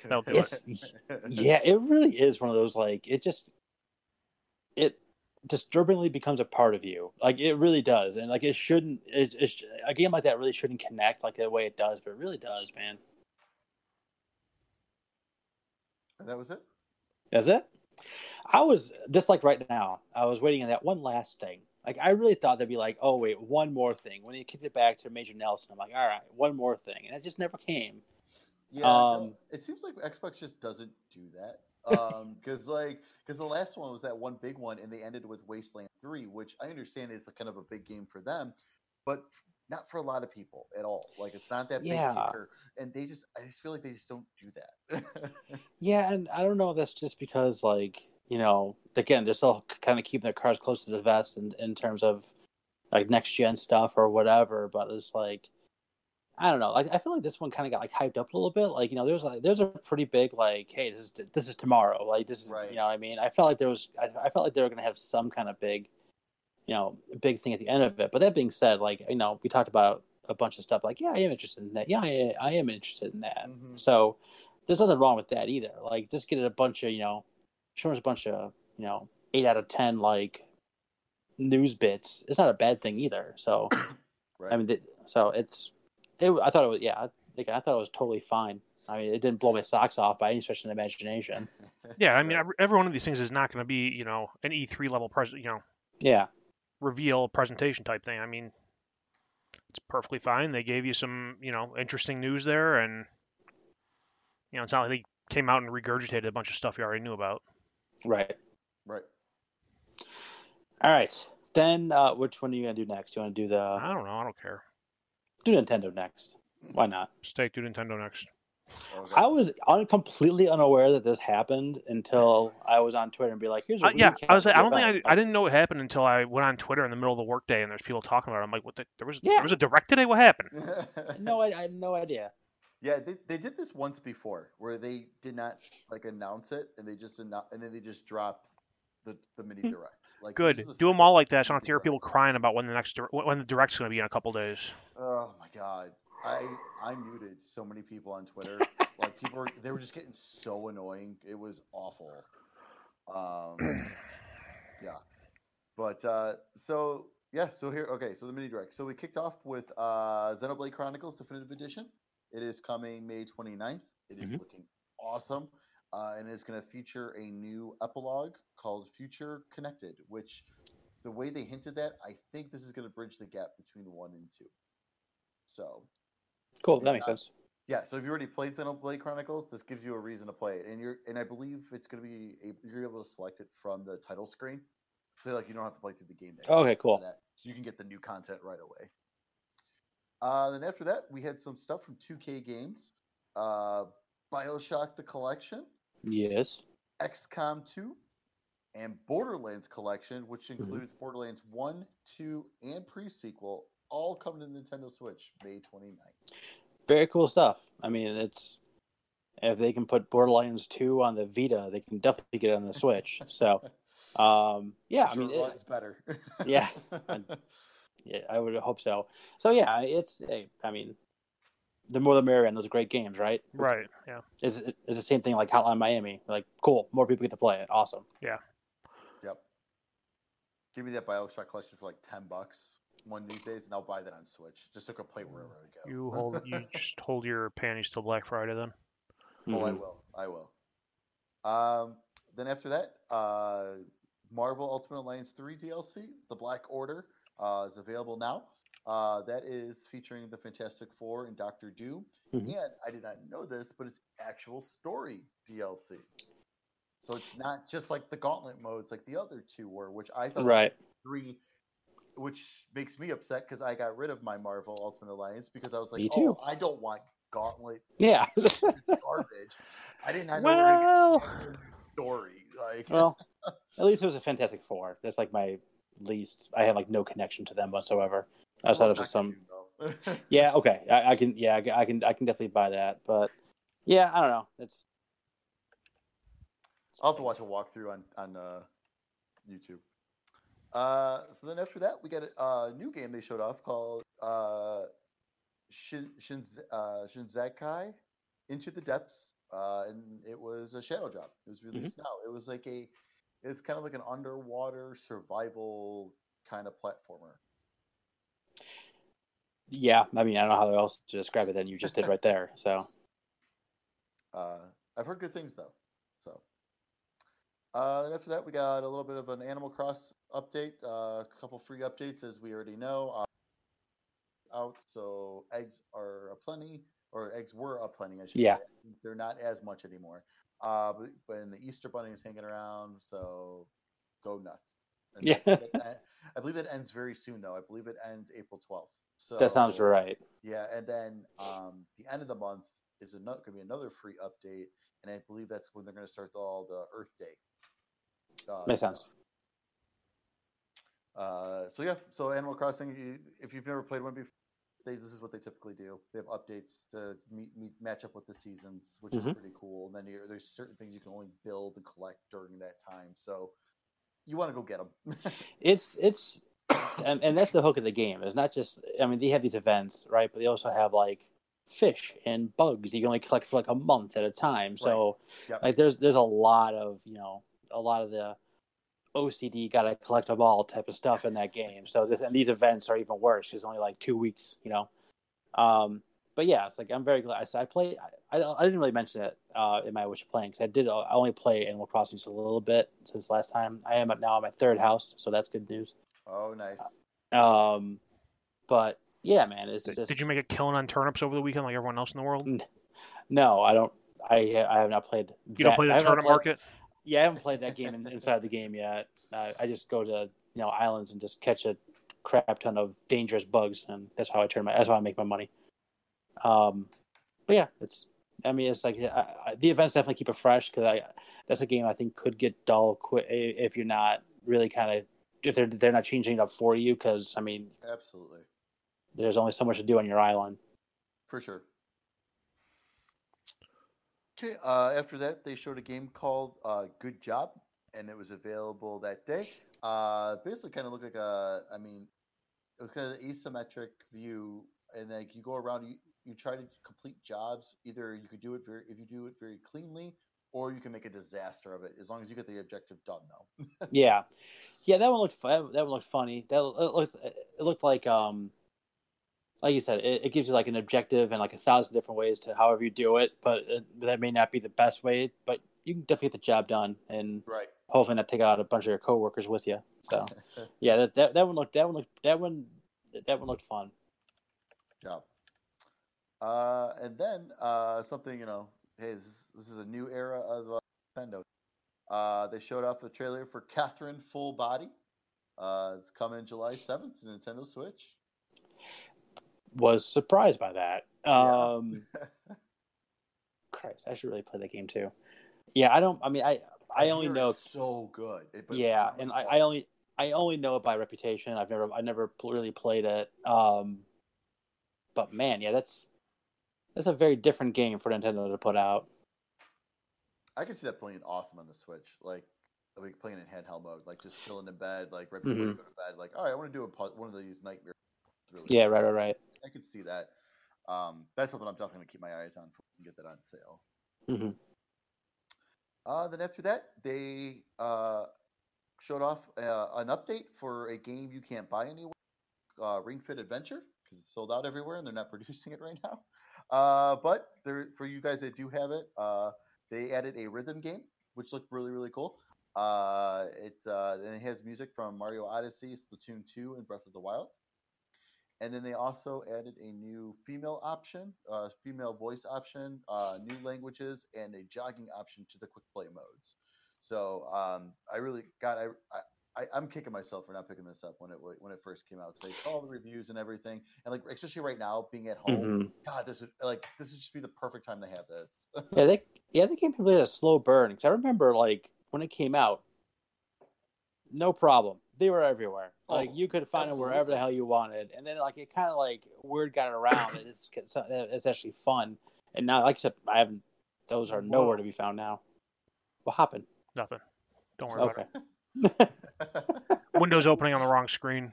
That'll do it. Yeah, it really is one of those, like, it just, it disturbingly becomes a part of you. Like, it really does. And, like, it shouldn't, it, it, a game like that really shouldn't connect like the way it does, but it really does, man. And that was it? That's it? I was, just like right now, I was waiting on that one last thing. Like, I really thought they'd be like, oh, wait, one more thing. When they kicked it back to Major Nelson, I'm like, all right, one more thing. And it just never came. Yeah, um, no, it seems like Xbox just doesn't do that. Because um, like, because the last one was that one big one, and they ended with Wasteland three, which I understand is a kind of a big game for them, but not for a lot of people at all. Like, it's not that big. Yeah. And they just, I just feel like they just don't do that. Yeah, and I don't know if that's just because, like, you know, again, they're still kind of keeping their cards close to the vest in, in terms of, like, next-gen stuff or whatever. But it's like, I don't know. Like, I feel like this one kind of got, like, hyped up a little bit. Like, you know, there's like there's a pretty big, like, hey, this is this is tomorrow. Like, this is, right. You know what I mean? I felt like there was, I, I felt like they were going to have some kind of big, you know, big thing at the end of it. But that being said, like, you know, we talked about a bunch of stuff. Like, yeah, I am interested in that. Yeah, I, I am interested in that. Mm-hmm. So there's nothing wrong with that either. Like, just get a bunch of, you know, showing us a bunch of, you know, eight out of ten, like, news bits. It's not a bad thing either. So, right. I mean, th- so it's, it, I thought it was, yeah, I, think, I thought it was totally fine. I mean, it didn't blow my socks off by any stretch of the imagination. Yeah, I mean, every one of these things is not going to be, you know, an E three level, pres- you know, yeah, reveal presentation type thing. I mean, it's perfectly fine. They gave you some, you know, interesting news there, and, you know, it's not like they came out and regurgitated a bunch of stuff you already knew about. Right. Right. All right. Then uh, which one are you going to do next? You want to do the... I don't know. I don't care. Do Nintendo next. Why not? Stake, do Nintendo next. Okay. I was un- completely unaware that this happened until I was on Twitter and be like, here's what uh, yeah, I was like, I don't think I, I didn't know it happened until I went on Twitter in the middle of the workday and there's people talking about it. I'm like, what the... There was, yeah. there was a direct today? What happened? No, I, I had no idea. Yeah, they they did this once before where they did not like announce it, and they just annou- and then they just dropped the, the mini directs. Like, good, the do them all like that. So I don't hear people crying about when the next when the direct's going to be in a couple days. Oh my god, I I muted so many people on Twitter. Like, people were, they were just getting so annoying. It was awful. Um, yeah, but uh, so yeah, so here okay, so the mini direct. So we kicked off with uh, Xenoblade Chronicles: Definitive Edition. It is coming May twenty-ninth. It is mm-hmm. looking awesome. Uh, and it's going to feature a new epilogue called Future Connected, which the way they hinted that, I think this is going to bridge the gap between one and two. So. Cool. That makes uh, sense. Yeah. So if you already played Xenoblade Chronicles, this gives you a reason to play it. And you're, and I believe it's going to be, a, you're able to select it from the title screen. So like you don't have to play through the game. Okay, cool. That. So you can get the new content right away. Uh, then after that, we had some stuff from two K Games, uh, BioShock the Collection, yes, XCOM two, and Borderlands Collection, which includes mm-hmm. Borderlands one, two, and pre-sequel, all coming to Nintendo Switch May twenty-ninth. Very cool stuff. I mean, it's if they can put Borderlands two on the Vita, they can definitely get it on the Switch. So, um, yeah, I mean, it runs better. Yeah. And, yeah, I would hope so. So yeah, it's. I mean, the more the merrier, and those are great games, right? Right. Yeah. It's, it's the same thing like Hotline Miami. Like, cool, more people get to play it. Awesome. Yeah. Yep. Give me that BioShock collection for like ten bucks one of these days, and I'll buy that on Switch just so I can play wherever I go. You hold. You just hold your panties till Black Friday, then. Oh, mm-hmm. I will. I will. Um. Then after that, uh, Marvel Ultimate Alliance three D L C, The Black Order. Uh, is available now. Uh, that is featuring the Fantastic Four and Doctor Doom. Mm-hmm. And I did not know this, but it's actual story D L C. So it's not just like the gauntlet modes like the other two were, which I thought right. three, which makes me upset because I got rid of my Marvel Ultimate Alliance because I was like, oh, I don't want gauntlet. Yeah. It's garbage. I didn't have well... story. Like, well, at least it was a Fantastic Four. That's like my least I had like no connection to them whatsoever. I thought it was some. yeah. Okay. I, I can. Yeah. I can. I can definitely buy that. But yeah, I don't know. It's. I'll have to watch a walkthrough on on uh, YouTube. Uh, so then after that, we got a uh, new game they showed off called uh, Shin, Shin, uh, Shinsekai Into the Depths, uh, and it was a shadow drop. It was released mm-hmm. now. It was like a, it's kind of like an underwater survival kind of platformer. Yeah, I mean, I don't know how else to describe it than you just did right there. So, uh, I've heard good things though. So, uh, and after that, we got a little bit of an Animal Cross update, uh, a couple free updates, as we already know, uh, out. So eggs are aplenty, or eggs were aplenty, I should yeah. say. They're not as much anymore. Uh, but, but in the Easter Bunny is hanging around, so go nuts. And yeah, that, that, I believe that ends very soon, though. I believe it ends April twelfth. So, that sounds right. Yeah, and then um, the end of the month is going to be another free update, and I believe that's when they're going to start all the Earth Day. Uh, Makes sense. Uh, so yeah, so Animal Crossing, if you've never played one before, they, this is what they typically do. They have updates to meet, meet, match up with the seasons, which mm-hmm. is pretty cool. And then you're, there's certain things you can only build and collect during that time. So you want to go get them. it's it's. And, and that's the hook of the game. It's not just, I mean, they have these events, right? But they also have like fish and bugs you can only collect for like a month at a time. So right. yep. like there's there's a lot of, you know, a lot of the O C D gotta collect them all type of stuff in that game. So this, and these events are even worse. It's only like two weeks, you know. Um, but yeah, it's like I'm very glad. So I play. I, I didn't really mention it uh, in my wish playing because I did. I only play Animal Crossing just a little bit since last time. I am up now on my third house, so that's good news. Oh, nice. Um, but yeah, man, it's did, just. Did you make a killing on turnips over the weekend like everyone else in the world? No, I don't. I I have not played. You that. Don't play the turnip played, market? Yeah, I haven't played that game in, inside the game yet. Uh, I just go to you know islands and just catch a crap ton of dangerous bugs, and that's how I turn my. That's how I make my money. Um, but yeah, it's. I mean, it's like I, I, the events definitely keep it fresh because I. That's a game I think could get dull quick if you're not really kind of. If they're they're not changing it up for you, because I mean, absolutely, there's only so much to do on your island, for sure. Okay. Uh, after that, they showed a game called uh, "Good Job," and it was available that day. Uh, basically, kind of looked like a, I mean, it was kind of an asymmetric view, and like you go around, you, you try to complete jobs. Either you could do it very, if you do it very cleanly, or you can make a disaster of it, as long as you get the objective done, though. yeah. Yeah, that one looked that one looked funny. That it looked it looked like um, like you said, it, it gives you like an objective and like a thousand different ways to however you do it, but it, that may not be the best way. But you can definitely get the job done, and right. hopefully not take out a bunch of your coworkers with you. So yeah, that, that that one looked that one looked that one that one looked fun. Job. Uh, and then uh, something you know, hey, this, this is a new era of uh, Nintendo. Uh, they showed off the trailer for Catherine Full Body. Uh, it's coming July seventh to Nintendo Switch. Was surprised by that. Um, yeah. Christ, I should really play that game too. Yeah, I don't. I mean, I I, I only know it's so good. It, yeah, and I, I only I only know it by reputation. I've never I never really played it. Um, but man, yeah, that's that's a very different game for Nintendo to put out. I could see that playing awesome on the Switch, like I mean, playing in handheld mode, like just chilling in bed, like right before mm-hmm. you go to bed, like, all right, I want to do a pu- one of these nightmare. Really yeah, cool. right, right, right. I could see that. Um, that's something I'm definitely going to keep my eyes on before we can get that on sale. Mm-hmm. Uh, then after that, they uh, showed off uh, an update for a game you can't buy anywhere, uh, Ring Fit Adventure, because it's sold out everywhere and they're not producing it right now. Uh, but for you guys that do have it, uh, they added a rhythm game, which looked really, really cool. Uh, it's uh, and it has music from Mario Odyssey, Splatoon two, and Breath of the Wild. And then they also added a new female option, uh, female voice option, uh, new languages, and a jogging option to the quick play modes. So um, I really got I, I I'm kicking myself for not picking this up when it when it first came out because I saw the reviews and everything, and like especially right now being at home, mm-hmm. God, this would like this would just be the perfect time to have this. yeah, they. Yeah, the game really had a slow burn because I remember like when it came out, no problem. they were everywhere. Oh, like you could find absolutely. them wherever the hell you wanted. And then like it kind of like word got around. And it's it's actually fun. And now, like I said, I haven't. Those are nowhere to be found now. What happened? Nothing. Don't worry okay. about it. Windows opening on the wrong screen.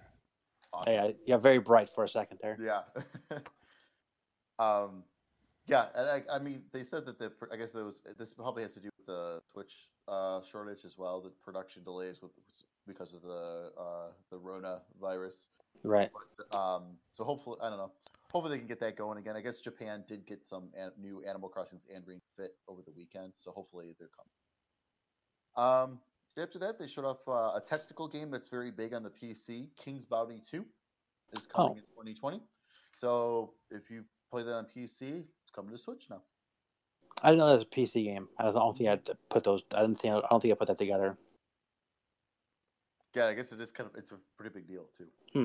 Awesome. Yeah, yeah, very bright for a second there. Yeah. um, yeah, and I, I mean, they said that the I guess there was this probably has to do with the Twitch uh, shortage as well, the production delays with because of the uh, the Rona virus. Right. But, um, so hopefully, I don't know. Hopefully they can get that going again. I guess Japan did get some an- new Animal Crossing's and Ring Fit over the weekend, so hopefully they're coming. Um, after that, they showed off uh, a tactical game that's very big on the P C. King's Bounty two is coming oh. in twenty twenty. So if you play that on P C, it's coming to Switch now. I didn't know that was a P C game. I don't think I'd put those. I didn't think. I don't think I put that together. Yeah, I guess it is kind of. It's a pretty big deal too. Hmm.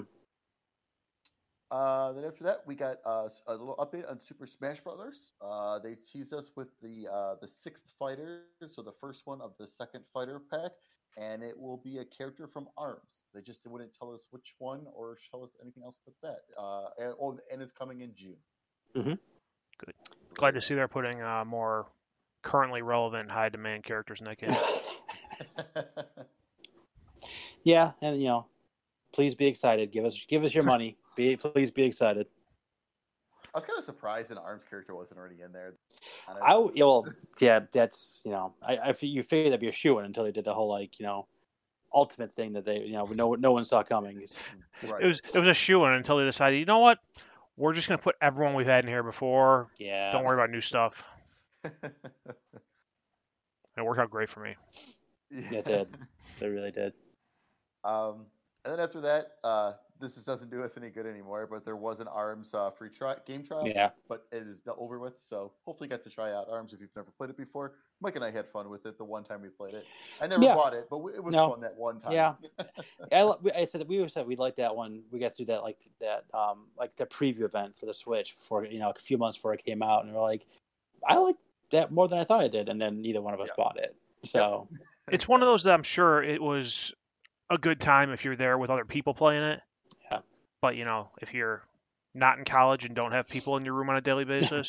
Uh, then after that, we got uh, a little update on Super Smash Brothers. Uh, they teased us with the uh, the sixth fighter, so the first one of the second fighter pack, and it will be a character from ARMS. They just wouldn't tell us which one or tell us anything else but that. Uh, and, oh, and it's coming in June. Mm-hmm. Good. Glad to see they're putting uh, more currently relevant, high demand characters in that game. Yeah, and you know, please be excited. Give us give us your money. Be, please be excited. I was kind of surprised an ARMS character wasn't already in there. I, yeah, well, yeah, that's, you know, I, I you figured that'd be a shoo-in until they did the whole, like, you know, ultimate thing that they, you know, no no one saw coming. Right. It was it was a shoo-in until they decided, you know what, we're just going to put everyone we've had in here before. Yeah. Don't worry about new stuff. And it worked out great for me. Yeah, it did. It really did. Um, and then after that, uh, this doesn't do us any good anymore, but there was an ARMS uh, free tri- game trial, yeah. but it is over with, so hopefully you got to try out ARMS if you've never played it before. Mike and I had fun with it the one time we played it. I never yeah. bought it, but it was no. fun that one time. Yeah, I, I said that we always said we liked that one. We got to do that like that um, like the preview event for the Switch before, you know, a few months before it came out, and we we're like, I liked that more than I thought I did, and then neither one of us yeah. bought it. So yeah. It's one of those that I'm sure it was a good time if you're there with other people playing it. Yeah. But, you know, if you're not in college and don't have people in your room on a daily basis.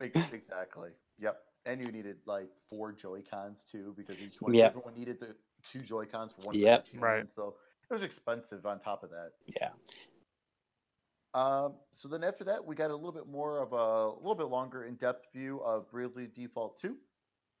Exactly. Yep. And you needed, like, four Joy-Cons, too, because each one, yep. everyone needed the two Joy-Cons for one. Yep. Right. So it was expensive on top of that. Yeah. Um, so then after that, we got a little bit more of a, a little bit longer in-depth view of Bravely Default two.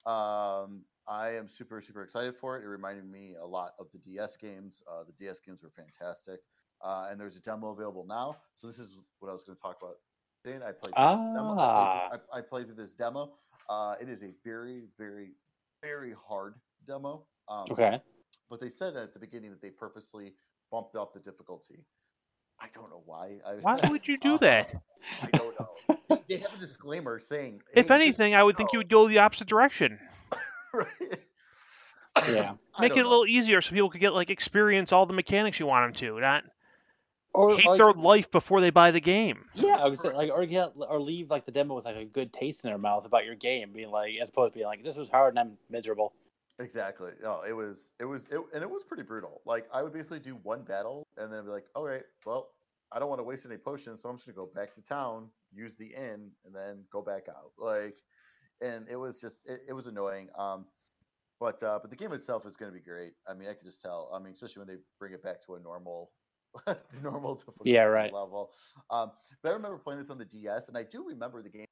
Um, I am super, super excited for it. It reminded me a lot of the D S games. Uh, the D S games were fantastic. Uh, and there's a demo available now. So this is what I was going to talk about. Then I played ah. this demo. I, I played this demo. Uh, it is a very, very, very hard demo. Um, okay. But they said at the beginning that they purposely bumped up the difficulty. I don't know why. I, why would you do uh, that? I don't know. They have a disclaimer saying, hey, if anything, I would know. think you would go the opposite direction. Right. Yeah. Make it know. a little easier so people could get like experience all the mechanics you want them to. Not. Or hate like, their life before they buy the game. Yeah, I would say, like, or get, or leave like the demo with like a good taste in their mouth about your game, being like, as opposed to being like, this was hard and I'm miserable. Exactly. No, it was, it was, it, and it was pretty brutal. Like, I would basically do one battle and then I'd be like, all right, well, I don't want to waste any potions, so I'm just gonna go back to town, use the inn, and then go back out. Like, and it was just, it, it was annoying. Um, but uh, but the game itself is gonna be great. I mean, I can just tell. I mean, especially when they bring it back to a normal. normal difficulty yeah, right. level. Um, but I remember playing this on the D S, and I do remember the game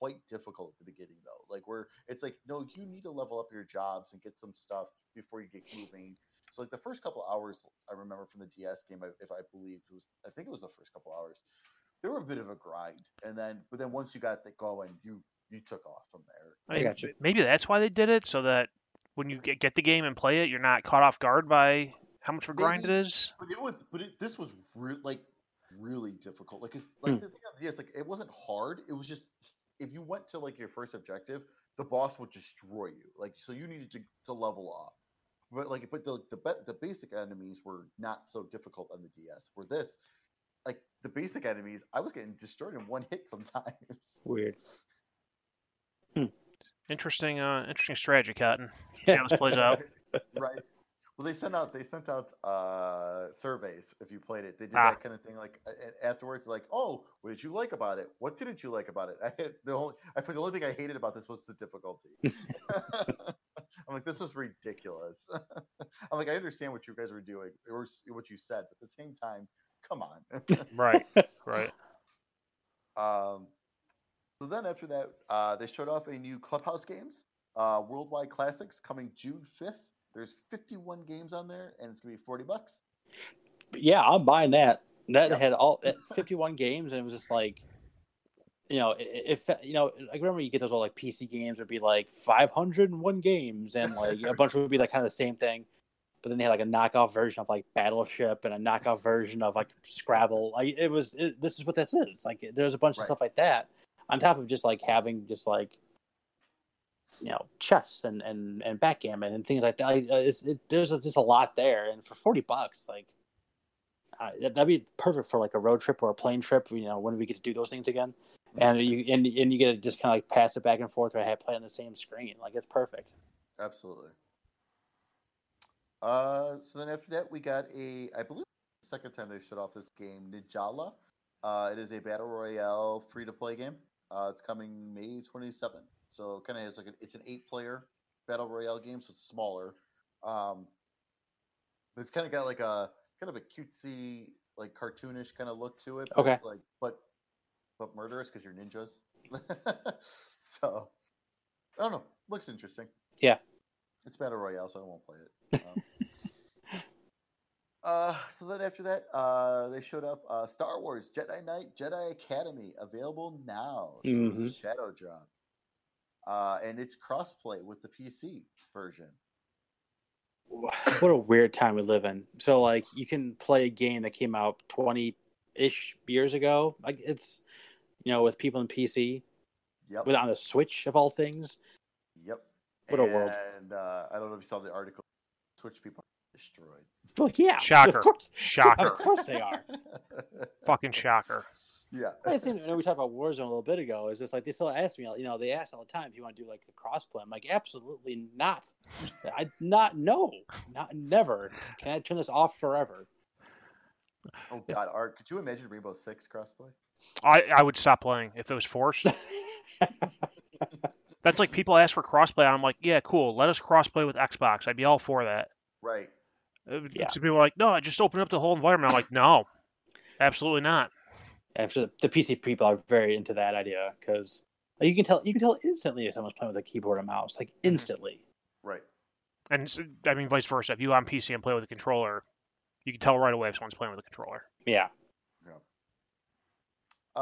quite difficult at the beginning, though. Like, where it's like, no, you need to level up your jobs and get some stuff before you get moving. So, like, the first couple hours, I remember from the D S game, if I believe it was, I think it was the first couple hours, they were a bit of a grind, and then, but then once you got that going, you you took off from there. I, I got you. Maybe that's why they did it, so that when you get the game and play it, you're not caught off guard by. How much of a grind Maybe, it is? But it was, but it, this was re- like really difficult. Like, it's, like mm. the thing on the D S, like it wasn't hard. It was just if you went to like your first objective, the boss would destroy you. Like, so you needed to, to level up. But like, but the the, be- the basic enemies were not so difficult on the D S. For this, like the basic enemies, I was getting destroyed in one hit sometimes. Weird. Hmm. Interesting. Uh, interesting strategy, Cotton. Yeah, this plays out. Right. Well, they sent out they sent out uh, surveys if you played it. They did ah. that kind of thing. Like afterwards, like, oh, what did you like about it? What didn't you like about it? I had the only I the only thing I hated about this was the difficulty. I'm like, this is ridiculous. I'm like, I understand what you guys were doing or what you said, but at the same time, come on. Right, right. Um. So then after that, uh, they showed off a new Clubhouse Games, uh, Worldwide Classics, coming June fifth. There's fifty-one games on there, and it's gonna be forty bucks. Yeah, I'm buying that. That yeah. had all fifty-one games, and it was just like, you know, if you know, I remember you get those old like P C games would be like five hundred one games, and like a bunch of them would be like kind of the same thing, but then they had like a knockoff version of like Battleship and a knockoff version of like Scrabble. Like it was, it, this is what this is. It's like there's a bunch right. of stuff like that on top of just like having just like. You know, chess and, and, and backgammon and things like that. Like, it's, it, there's just a lot there, and for forty bucks, like uh, that'd be perfect for like a road trip or a plane trip. You know, when we get to do those things again, and you and, and you get to just kind of like pass it back and forth, or have play on the same screen. Like it's perfect. Absolutely. Uh, so then after that, we got a I believe the second time they shut off this game, Nijala. Uh, it is a battle royale free to play game. Uh, it's coming May twenty-seventh. So it kind of has like an, it's an eight-player battle royale game, so it's smaller. Um, but it's kind of got like a kind of a cutesy, like cartoonish kind of look to it. But okay. It's like, but but murderous because you're ninjas. So I don't know. Looks interesting. Yeah. It's battle royale, so I won't play it. Um, uh, so then after that, uh, they showed up uh, Star Wars Jedi Knight Jedi Academy available now. So mm-hmm. Shadow Drop. Uh, and it's crossplay with the P C version. What a weird time we live in. So, like, you can play a game that came out twenty-ish years ago. Like, it's, you know, with people in P C. Yep. But on a Switch, of all things. Yep. What and, a world. And uh, I don't know if you saw the article. Switch people are destroyed. Like, yeah. Shocker. Of course. Shocker. Of course they are. Fucking shocker. Yeah, I seen, you know, we talked about Warzone a little bit ago. Is just like they still ask me, you know, they ask all the time if you want to do like a crossplay. I'm like, absolutely not. I not no, not never. Can I turn this off forever? Oh God, Art, could you imagine Rainbow Six crossplay? I I would stop playing if it was forced. That's like people ask for crossplay, and I'm like, yeah, cool. Let us crossplay with Xbox. I'd be all for that. Right. Yeah. So people are like, no, I just open up the whole environment. I'm like, no, absolutely not. I'm sure the P C people are very into that idea because like, you can tell you can tell instantly if someone's playing with a keyboard and mouse, like instantly. Right. And so, I mean, vice versa. If you on P C and play with a controller, you can tell right away if someone's playing with a controller. Yeah. Yeah.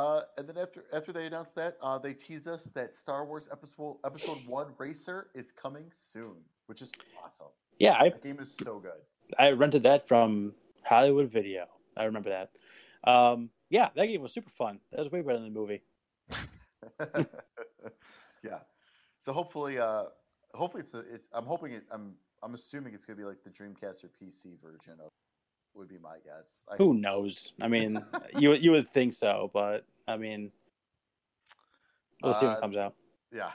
Uh, and then after after they announced that, uh, they teased us that Star Wars Episode Episode One Racer is coming soon, which is awesome. Yeah, I, that game is so good. I rented that from Hollywood Video. I remember that. Um, yeah, that game was super fun. That was way better than the movie. Yeah, so hopefully, uh, hopefully it's, a, it's. I'm hoping it. I'm. I'm assuming it's gonna be like the Dreamcast or P C version of. Would be my guess. I, Who knows? I mean, you you would think so, but I mean, we'll see uh, when it comes out. Yeah,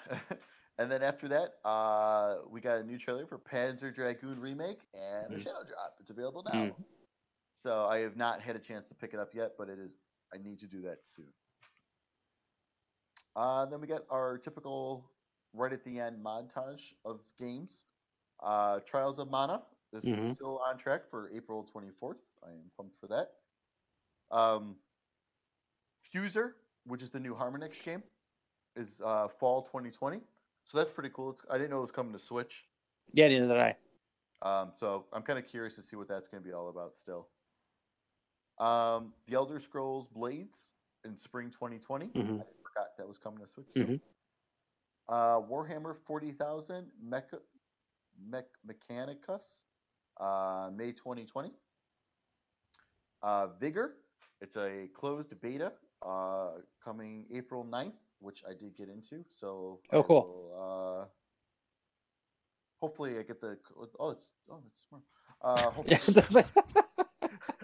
and then after that, uh, we got a new trailer for Panzer Dragoon remake and mm. a Shadow Drop. It's available now. Mm. So I have not had a chance to pick it up yet, but it is. I need to do that soon. Uh, then we got our typical right at the end montage of games. Uh, Trials of Mana this mm-hmm. is still on track for April twenty-fourth. I am pumped for that. Um, Fuser, which is the new Harmonix game, is uh, fall twenty twenty. So that's pretty cool. It's, I didn't know it was coming to Switch. Yeah, neither did I. Um, so I'm kind of curious to see what that's going to be all about still. Um, The Elder Scrolls Blades in spring twenty twenty. Mm-hmm. I forgot that was coming to Switch. Mm-hmm. Uh, Warhammer forty thousand Mecha, Mech, Mechanicus, uh, May twenty twenty. Uh, Vigor, it's a closed beta uh, coming April ninth, which I did get into. So oh, I cool. Will, uh, hopefully I get the. Oh, it's oh, it's smart. Uh, hopefully.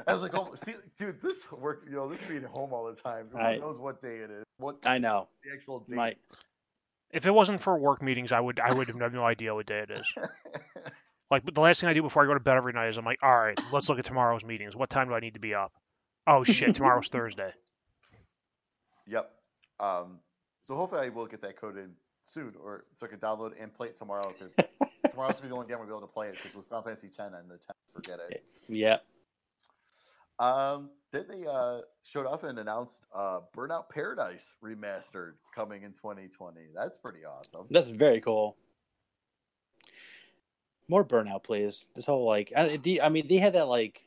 I was like, oh, see, dude, this work, you know, this being home all the time. Who I, knows what day it is? What I know the actual date. My... If it wasn't for work meetings, I would, I would have no idea what day it is. Like, the last thing I do before I go to bed every night is I'm like, all right, let's look at tomorrow's meetings. What time do I need to be up? Oh, shit, tomorrow's Thursday. Yep. Um, so hopefully I will get that code in soon, or so I can download and play it tomorrow, because tomorrow's going to be the only game we'll be able to play it, because with Final Fantasy X and the ten, forget it. Yeah. Um, then they uh, showed up and announced uh, Burnout Paradise Remastered coming in twenty twenty. That's pretty awesome. That's very cool. More Burnout, please. This whole, like, I, I mean, they had that, like,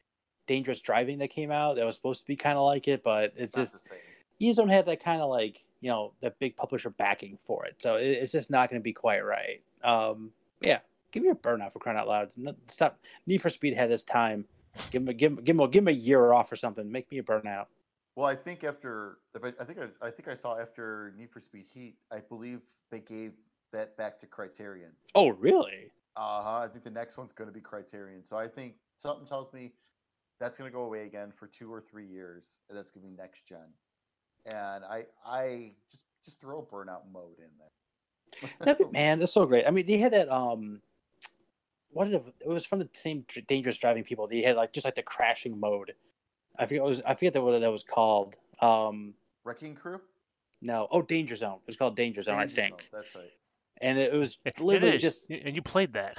Dangerous Driving that came out that was supposed to be kind of like it, but it's not just, you just don't have that kind of, like, you know, that big publisher backing for it. So it, it's just not going to be quite right. Um, yeah, give me a Burnout, for crying out loud. Stop. Need for Speed had this time. Give him, a, give him, give him, a, give him a year off or something. Make me a Burnout. Well, I think after, I think I, I think I saw after Need for Speed Heat, I believe they gave that back to Criterion. Oh, really? Uh huh. I think the next one's going to be Criterion. So I think something tells me that's going to go away again for two or three years, and that's going to be next gen. And I, I just just throw Burnout mode in there. That'd be, man, that's so great. I mean, they had that um. What did it, it was from the same Dangerous Driving people. They had like just like the crashing mode. I forget it was I forget what that was called. Um, Wrecking Crew? No. Oh, Danger Zone. It was called Danger Zone, Danger I think. Zone. That's right. And it was literally it just and you played that.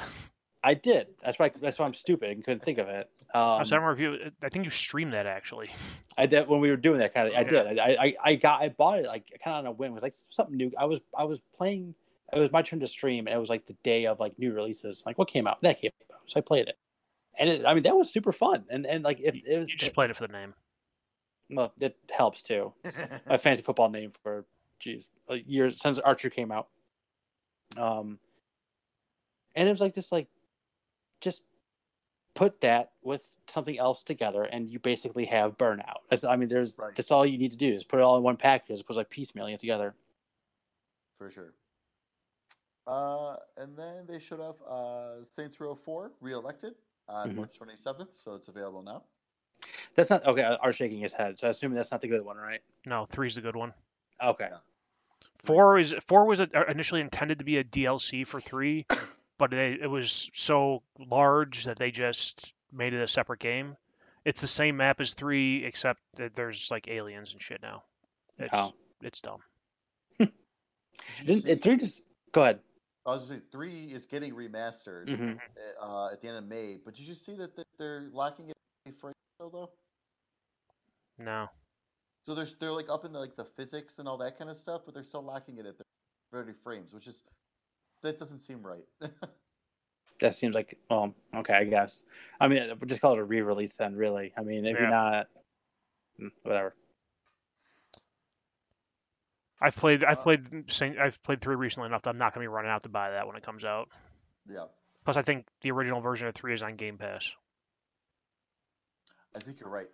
I did. That's why. That's why I'm stupid and couldn't think of it. Um, I review. I think you streamed that actually. I did when we were doing that kind of. I did. I, I, I got. I bought it like kind of on a whim. It was like something new. I was. I was playing. It was my turn to stream, and it was like the day of like new releases. Like what came out? That came out. So I played it, and it, I mean that was super fun. And and like if it was, you just played it for the name. Well, it helps too. My fantasy football name for geez years since Archer came out. Um, and it was like this like. Just put that with something else together, and you basically have Burnout. That's, I mean, there's right. That's all you need to do is put it all in one package as opposed to like piecemealing it together. For sure. Uh, and then they showed up uh, Saints Row four Reelected on mm-hmm. March twenty-seventh, so it's available now. That's not okay. Are shaking his head, so I'm assuming that's not the good one, right? No, three's the good one. Okay. Yeah. Four is four was initially intended to be a D L C for three. But it, it was so large that they just made it a separate game. It's the same map as three, except that there's like aliens and shit now. It, oh, it's dumb. Didn't, it, three just go ahead. I was just saying three is getting remastered mm-hmm. uh, at the end of May. But did you see that they're locking it for still though? No. So they're they're like up in the, like the physics and all that kind of stuff, but they're still locking it at thirty frames, which is. That doesn't seem right. That seems like, um, okay, I guess. I mean, we'll just call it a re-release then, really. I mean, if yeah. you're not, whatever. I've played, I've uh, played, I've played three recently enough that I'm not going to be running out to buy that when it comes out. Yeah. Plus, I think the original version of three is on Game Pass. I think you're right.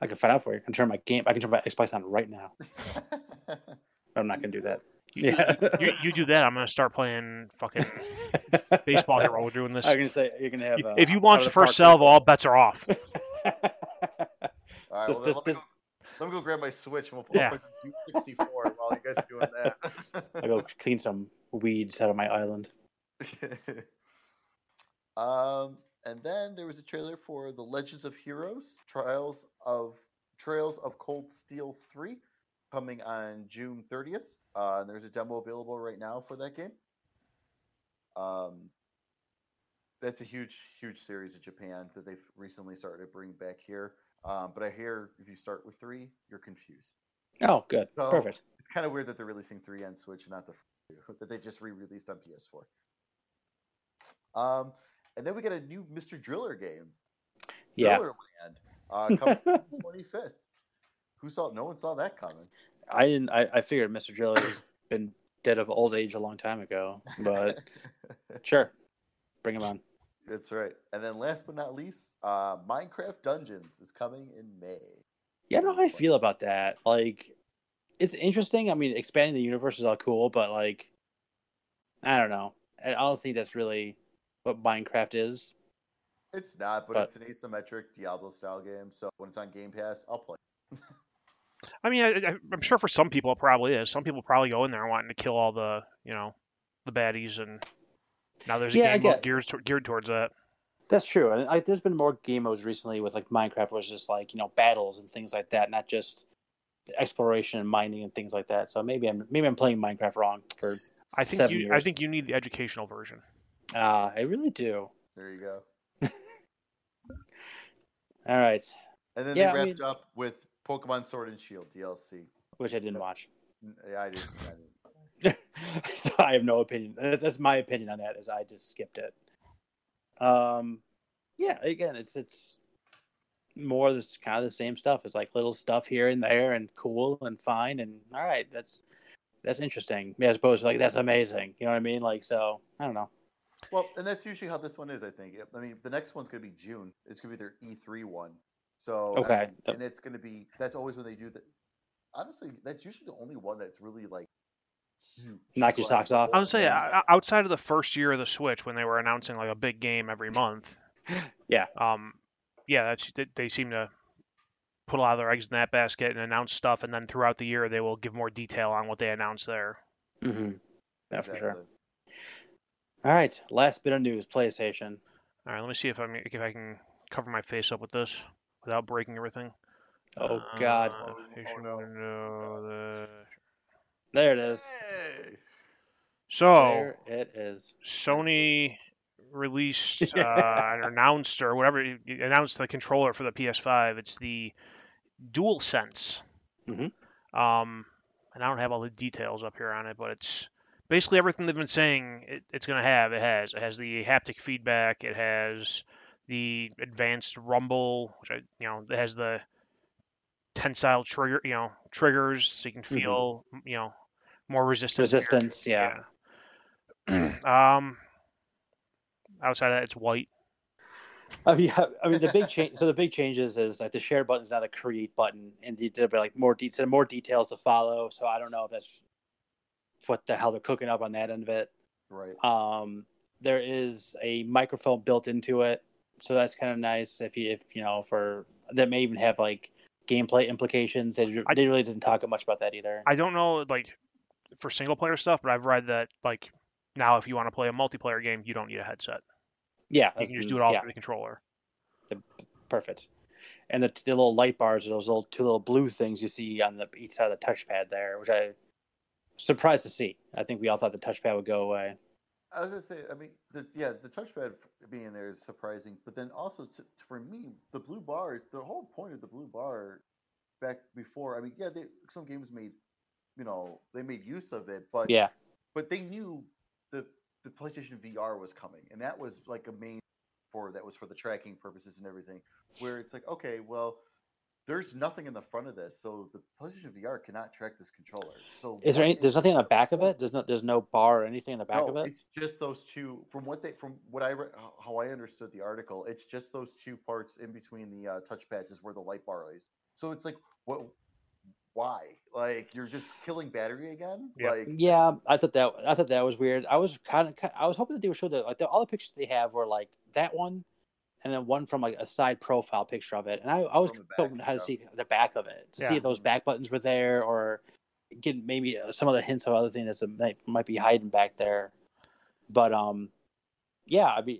I can find out for you. I can turn my game. I can turn my Xbox on right now. But I'm not going to do that. You, yeah. you, you do that, I'm going to start playing fucking baseball here while we're doing this. I was going to say, you're going to have... Uh, if you launch the first salvo, all bets are off. All right, well, just, just, let, me go, let me go grab my Switch and we'll play yeah. some sixty-four while you guys are doing that. I'll go clean some weeds out of my island. um, And then there was a trailer for The Legends of Heroes, Trials of Trails of Cold Steel three, coming on June thirtieth. Uh, there's a demo available right now for that game. Um, that's a huge, huge series in Japan that they've recently started to bring back here. Um, but I hear if you start with three, you're confused. Oh, good. So perfect. It's kind of weird that they're releasing three on Switch and not the two that they just re-released on P S four. Um, and then we got a new Mister Driller game. Yeah. Drillerland, uh, coming twenty-fifth. Who saw? No one saw that coming. I didn't. I, I figured Mister Driller has been dead of old age a long time ago, but sure, bring him on. That's right. And then last but not least, uh, Minecraft Dungeons is coming in May. Yeah, I don't know how I feel about that. Like, it's interesting. I mean, expanding the universe is all cool, but like, I don't know. I don't think that's really what Minecraft is. It's not, but, but it's an asymmetric Diablo-style game. So when it's on Game Pass, I'll play. I mean, I, I'm sure for some people it probably is. Some people probably go in there wanting to kill all the, you know, the baddies and Now there's a yeah, game geared, geared towards that. That's true. I, I, there's been more game modes recently with like Minecraft, where it's just like, you know, battles and things like that, not just exploration and mining and things like that. So maybe I'm maybe I'm playing Minecraft wrong for I think seven you, years. I think you need the educational version. Uh, I really do. There you go. All right. And then yeah, they wrapped I mean, up with Pokemon Sword and Shield D L C, which I didn't watch. Yeah, I didn't. I didn't. So I have no opinion. That's my opinion on that. Is I just skipped it. Um, yeah. Again, it's it's more this kind of the same stuff. It's like little stuff here and there, and cool and fine, and all right. That's that's interesting. Yeah, as opposed to like that's amazing. You know what I mean? Like so, I don't know. Well, and that's usually how this one is. I think. I mean, the next one's going to be June. It's going to be their E three one. So okay, I mean, and it's going to be that's always when they do that. Honestly, that's usually the only one that's really like. Knock your socks off. I would say outside of the first year of the Switch, when they were announcing like a big game every month, yeah, um, yeah, that's they seem to put a lot of their eggs in that basket and announce stuff, and then throughout the year they will give more detail on what they announce there. Mm-hmm. Yeah, exactly. For sure. All right, last bit of news: PlayStation. All right, let me see if I if I can cover my face up with this without breaking everything. Oh uh, God! Oh no! no the... There it is. So, there it is. Sony released uh, and announced, or whatever, announced the controller for the P S five. It's the DualSense. Mm-hmm. Um, and I don't have all the details up here on it, but it's basically everything they've been saying it, it's going to have. It has. It has the haptic feedback. It has the advanced rumble, which I, you know, it has the tensile trigger, you know, triggers, so you can feel, mm-hmm. you know, more resistance. Resistance, here. yeah. yeah. um, outside of that, it's white. I mean, I mean, the big change. So the big changes is like the share button is now the create button, and there'll be like more de- more details to follow. So I don't know if that's what the hell they're cooking up on that end of it. Right. Um, there is a microphone built into it, so that's kind of nice. If you, if you know, for that may even have like. Gameplay implications. They, they really didn't talk much about that either. I don't know, like, for single player stuff, but I've read that, like, now if you want to play a multiplayer game, you don't need a headset. Yeah. You can just do it all yeah. through the controller. The, perfect. And the, the little light bars are those little two little blue things you see on the each side of the touchpad there, which I'm surprised to see. I think we all thought the touchpad would go away. I was going to say, I mean, the, yeah, the touchpad being there is surprising, but then also to, for me, the blue bars, the whole point of the blue bar back before, I mean, yeah, they, some games made, you know, they made use of it, but yeah. but they knew the the PlayStation V R was coming, and that was like a main for that was for the tracking purposes and everything, where it's like, okay, well, there's nothing in the front of this, so the PlayStation V R cannot track this controller. So is there any, there's nothing on the back of it? There's no there's no bar or anything in the back no, of it? It's just those two. From what they from what I how I understood the article, it's just those two parts in between the uh, touchpads is where the light bar is. So it's like what why? Like you're just killing battery again? Yeah. Like Yeah, I thought that I thought that was weird. I was kind of I was hoping that they would show that like the, all the pictures they have were like that one. And then one from like a side profile picture of it, and I, I was hoping how to see the back of it to yeah. see if those back buttons were there, or get maybe some of the hints of other things that might, might be hiding back there. But um, yeah, I mean,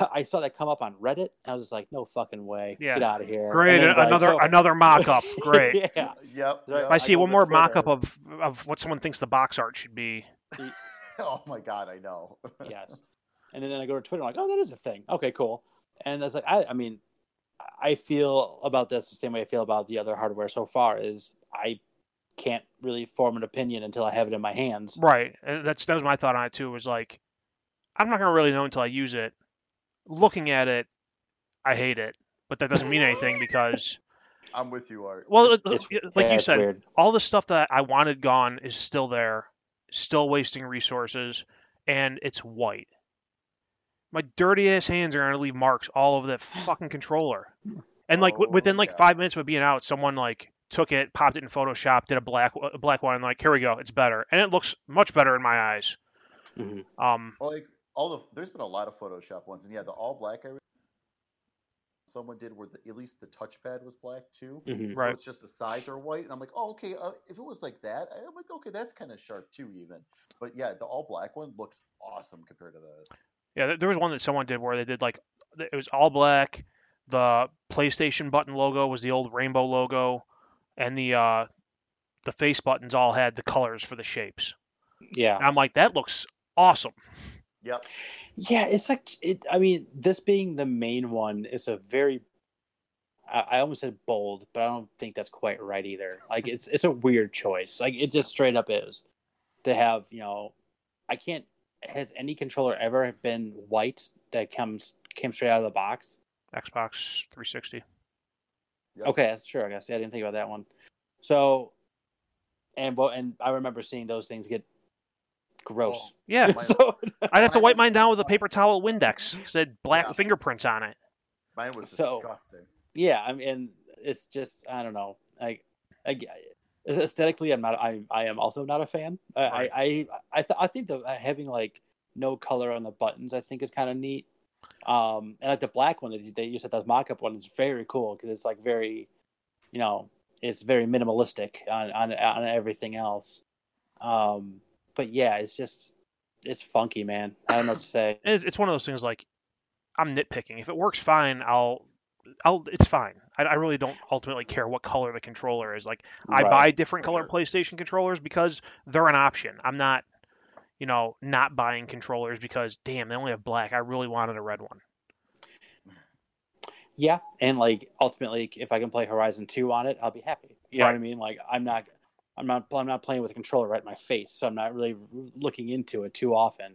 I saw that come up on Reddit, and I was just like, no fucking way, yeah. get out of here! Great, then, another like, so... another mock up, great. yeah, yep. So if I, I see one more mock up of of what someone thinks the box art should be. Oh my god, I know. Yes, and then I go to Twitter, I'm like, oh, that is a thing. Okay, cool. And that's like I, I mean, I feel about this the same way I feel about the other hardware so far. Is I can't really form an opinion until I have it in my hands. Right. And that's that was my thought on it too. Was like, I'm not gonna really know until I use it. Looking at it, I hate it, but that doesn't mean anything because I'm with you, Art. Well, it's, like yeah, you said, weird. All the stuff that I wanted gone is still there, still wasting resources, and it's white. My dirty ass hands are gonna leave marks all over that fucking controller, and like oh, within like yeah. five minutes of it being out, someone like took it, popped it in Photoshop, did a black a black one, and like here we go, it's better, and it looks much better in my eyes. Mm-hmm. Um, well, like all the there's been a lot of Photoshop ones, and yeah, the all black I someone did where the, at least the touchpad was black too. Mm-hmm. Right. So it's just the sides are white, and I'm like, oh, okay. Uh, if it was like that, I'm like, okay, that's kind of sharp too, even. But yeah, the all black one looks awesome compared to this. Yeah, there was one that someone did where they did like it was all black. The PlayStation button logo was the old rainbow logo, and the uh, the face buttons all had the colors for the shapes. Yeah, and I'm like, that looks awesome. Yep. Yeah, it's like, it, I mean, this being the main one is a very, I, I almost said bold, but I don't think that's quite right either. Like, it's it's a weird choice. Like, it just straight up is to have, you know, I can't, has any controller ever been white that comes came straight out of the box? Xbox three sixty. Yep. Okay, that's true, I guess. Yeah, I didn't think about that one. So, and and I remember seeing those things get gross. Oh, yeah. So, I'd have to wipe mine down with a paper towel Windex. It said black yes. fingerprints on it. Mine was so, disgusting. Yeah, I mean, it's just, I don't know. I, I, aesthetically, I'm not. I, I am also not a fan. Right. I, I, I, th- I think the having like no color on the buttons, I think, is kind of neat. Um, and like the black one that they used at the mock-up one is very cool because it's like very, you know, it's very minimalistic on on, on everything else. Um. But yeah, it's just, it's funky, man. I don't know what to say. It's one of those things like, I'm nitpicking. If it works fine, I'll, I'll. It's fine. I, I really don't ultimately care what color the controller is. Like, right. I buy different color PlayStation controllers because they're an option. I'm not, you know, not buying controllers because, damn, they only have black. I really wanted a red one. Yeah, and like, ultimately, if I can play Horizon two on it, I'll be happy. You right. know what I mean? Like, I'm not... I'm not. I'm not playing with a controller right in my face, so I'm not really looking into it too often.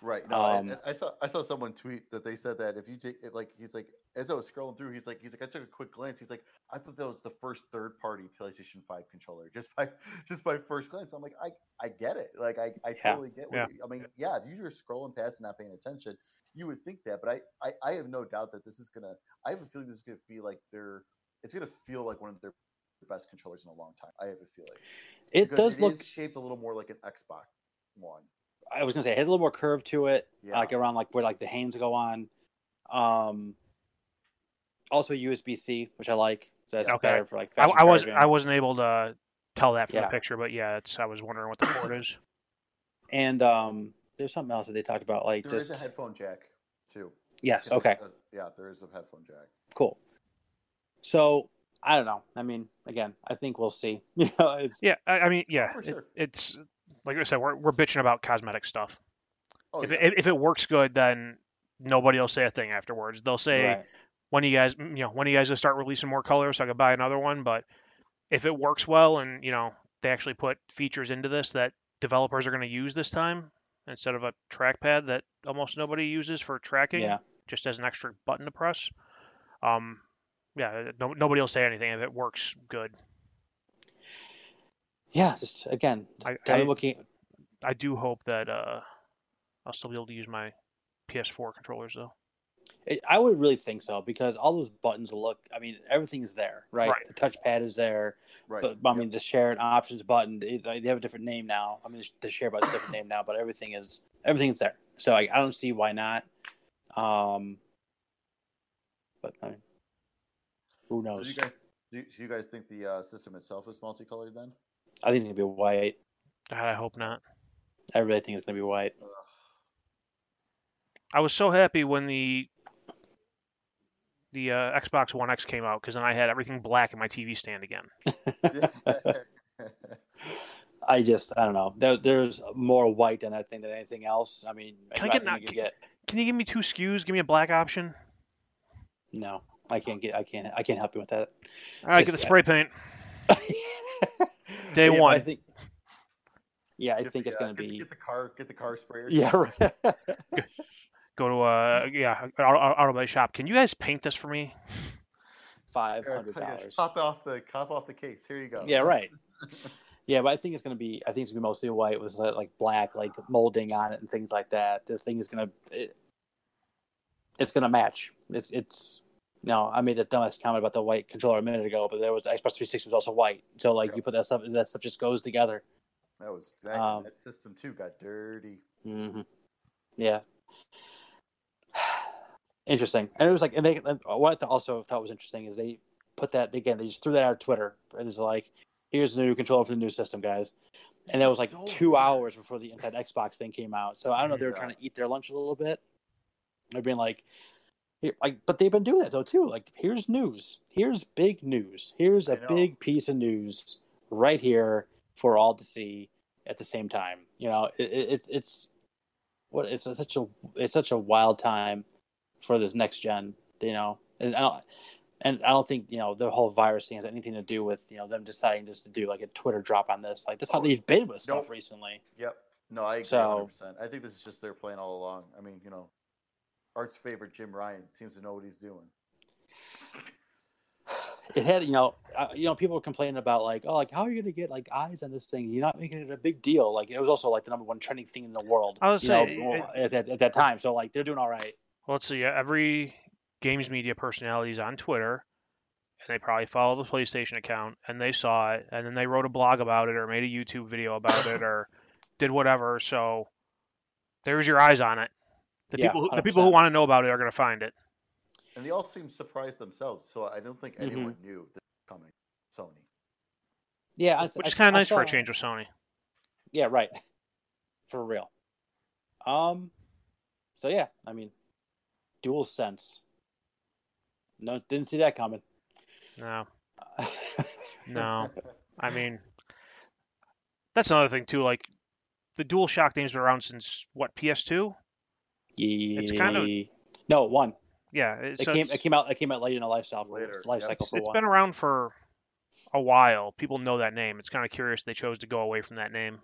Right. No, um, I, I saw. I saw someone tweet that they said that if you take it, like, he's like, as I was scrolling through, he's like, he's like, I took a quick glance. He's like, I thought that was the first third-party PlayStation five controller just by just by first glance. I'm like, I, I get it. Like, I, I yeah, totally get. What yeah. you, I mean, yeah. If you were scrolling past and not paying attention, you would think that. But I, I, I have no doubt that this is gonna. I have a feeling this is gonna be like their. It's gonna feel like one of their best controllers in a long time. I have a feeling it because does it look is shaped a little more like an Xbox One. I was gonna say it has a little more curve to it, yeah. like around like where like the hands go on. Um, also U S B C, which I like. So that's okay. better for like. I, I was I wasn't able to tell that from yeah. the picture, but yeah, it's, I was wondering what the port is. And um, there's something else that they talked about, like there just... is a headphone jack too. Yes. Okay. A, yeah, there is a headphone jack. Cool. So. I don't know. I mean, again, I think we'll see. You know, it's... Yeah, I mean, yeah, sure. it, it's like I said, we're we're bitching about cosmetic stuff. Oh, if, yeah. it, if it works good, then nobody will say a thing afterwards. They'll say, right. "When do you guys, you know, when do you guys gonna start releasing more colors so I can buy another one?" But if it works well, and you know, they actually put features into this that developers are gonna use this time instead of a trackpad that almost nobody uses for tracking, yeah. just as an extra button to press. Um. Yeah, no, nobody will say anything if it works good. Yeah, just, again, I, I, looking... I do hope that uh, I'll still be able to use my P S four controllers, though. It, I would really think so, because all those buttons look... I mean, everything's there, right? right. The touchpad is there. Right. But, I mean, yep. the share and options button, they have a different name now. I mean, the share button's a different name now, but everything is everything's there. So, like, I don't see why not. Um, but, I mean... Who knows? So you guys, do, do you guys think the uh, system itself is multicolored then? I think it's going to be white. God, I hope not. I really think it's going to be white. Ugh. I was so happy when the the uh, Xbox One X came out, because then I had everything black in my T V stand again. I just, I don't know. There, there's more white in that thing than anything else. I mean, can, I get, not, you can, get... can you give me two S K Us? Give me a black option? No. I can't get. I can't. I can't help you with that. All right, just, get the spray paint. Day yeah, one. I think, yeah, I get think the, it's uh, gonna get, be. Get the car. Get the car sprayer. Yeah. Right. Go to a uh, yeah auto body shop. Can you guys paint this for me? Five hundred dollars. Pop off the cop off the case. Here you go. Yeah. Right. Yeah, but I think it's gonna be. I think it's gonna be mostly white with like black, like molding on it and things like that. This thing is gonna. It, it's gonna match. It's it's. No, I made the dumbest comment about the white controller a minute ago, but there was Xbox three sixty was also white. So like yeah. you put that stuff, that stuff just goes together. That was exactly um, that system too got dirty. Mm-hmm. Yeah. interesting. And it was like, and they and what I also thought was interesting is they put that again. They just threw that out of Twitter. It was like, here's the new controller for the new system, guys. And that was like oh, two man. hours before the Inside Xbox thing came out. So I don't know. They were trying to eat their lunch a little bit. They're being like, like, but they've been doing that though too. Like, here's news. Here's big news. Here's a big piece of news right here for all to see at the same time. You know, it, it, it's what it's such a it's such a wild time for this next gen. You know, and I don't, and I don't think you know the whole virus thing has anything to do with you know them deciding just to do like a Twitter drop on this. Like that's how oh, they've been with stuff nope. recently. Yep. No, I agree. So, one hundred percent. I think this is just their plan all along. I mean, you know. Art's favorite, Jim Ryan, seems to know what he's doing. It had, you know, uh, you know, people were complaining about like, oh, like how are you going to get like eyes on this thing? You're not making it a big deal. Like it was also like the number one trending thing in the world. I was saying know, it, at, that, at that time, so like they're doing all right. Well, let's see. Every games media personality is on Twitter, and they probably follow the PlayStation account, and they saw it, and then they wrote a blog about it, or made a YouTube video about it, or did whatever. So there's your eyes on it. The, yeah, people, who, the people who want to know about it are going to find it. And they all seem surprised themselves, so I don't think anyone mm-hmm. knew this was coming. Sony. Yeah. I, Which I, is kind of nice saw... for a change with Sony. Yeah, right. For real. Um. So, yeah, I mean, DualSense. No, didn't see that coming. No. Uh, no. I mean, that's another thing, too. Like, the DualShock name's been around since, what, P S two? It's kind of no one. Yeah, it, it so, came. It came out. It came out late in a life cycle. Later, life cycle yeah. for it's one. Been around for a while. People know that name. It's kind of curious they chose to go away from that name.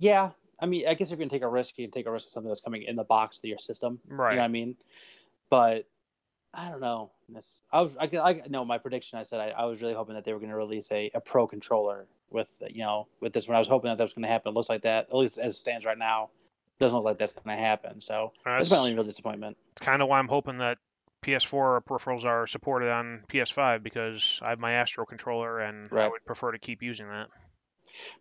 Yeah, I mean, I guess if you can take a risk, you can take a risk of something that's coming in the box to your system. Right. You know what I mean? But I don't know. That's, I was. I, I no. My prediction. I said I, I was really hoping that they were going to release a, a pro controller with you know with this one. I was hoping that that was going to happen. It looks like that at least as it stands right now. Doesn't look like that's going to happen, so it's not only a real disappointment. It's kind of why I'm hoping that P S four peripherals are supported on P S five because I have my Astro controller and right. I would prefer to keep using that.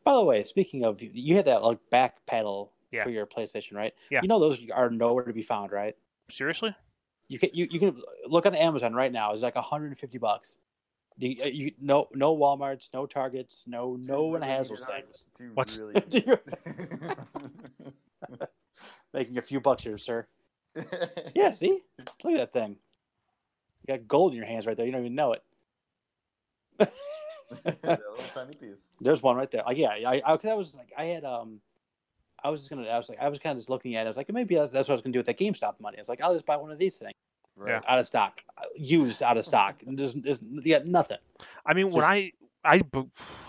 By the way, speaking of, you had that like back pedal yeah. for your PlayStation, right? Yeah. You know those are nowhere to be found, right? Seriously? You can you, you can look on Amazon right now. It's like one hundred fifty bucks. The, uh, you no no Walmarts, no Targets, no no Dude, one has those things. What? Really Making a few bucks here, sir. Yeah, see? Look at that thing. You got gold in your hands right there. You don't even know it. That little tiny piece. There's one right there. Like, yeah, I, I, cause I was like, I had, um, I was just gonna, I was like, I was kind of just looking at it. I was like, maybe that's, that's what I was gonna do with that GameStop money. I was like, I'll just buy one of these things. Right. Yeah. Out of stock, used out of stock. There's, there's yeah, nothing. I mean, just, when I, I,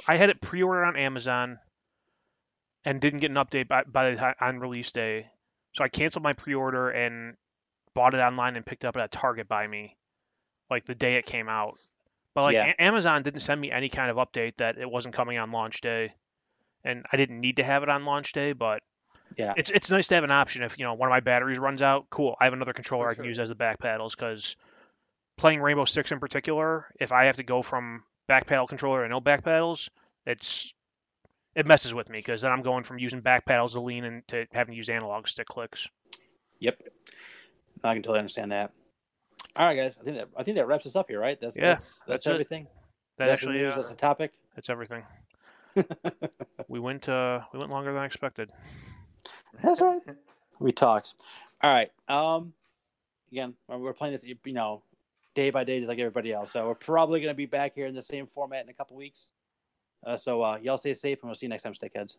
I had it pre-ordered on Amazon. And didn't get an update by, by the time on release day, so I canceled my pre-order and bought it online and picked it up at Target by me, like the day it came out. But like yeah. a- Amazon didn't send me any kind of update that it wasn't coming on launch day, and I didn't need to have it on launch day. But yeah, it's it's nice to have an option if you know one of my batteries runs out. Cool, I have another controller For I can sure. use as the back paddles because playing Rainbow Six in particular, if I have to go from back paddle controller to no back paddles, it's It messes with me because then I'm going from using back paddles to lean and to having to use analog stick clicks. Yep, I can totally understand that. All right, guys, I think that I think that wraps us up here, right? That's yeah, that's, that's, that's everything. That that's actually the news, uh, that's the topic. That's everything. we went uh, we went longer than I expected. That's right. We talked. All right. Um, again, we're playing this, you know, day by day, just like everybody else. So we're probably going to be back here in the same format in a couple weeks. Uh, so uh, y'all stay safe, and we'll see you next time, Stickheads.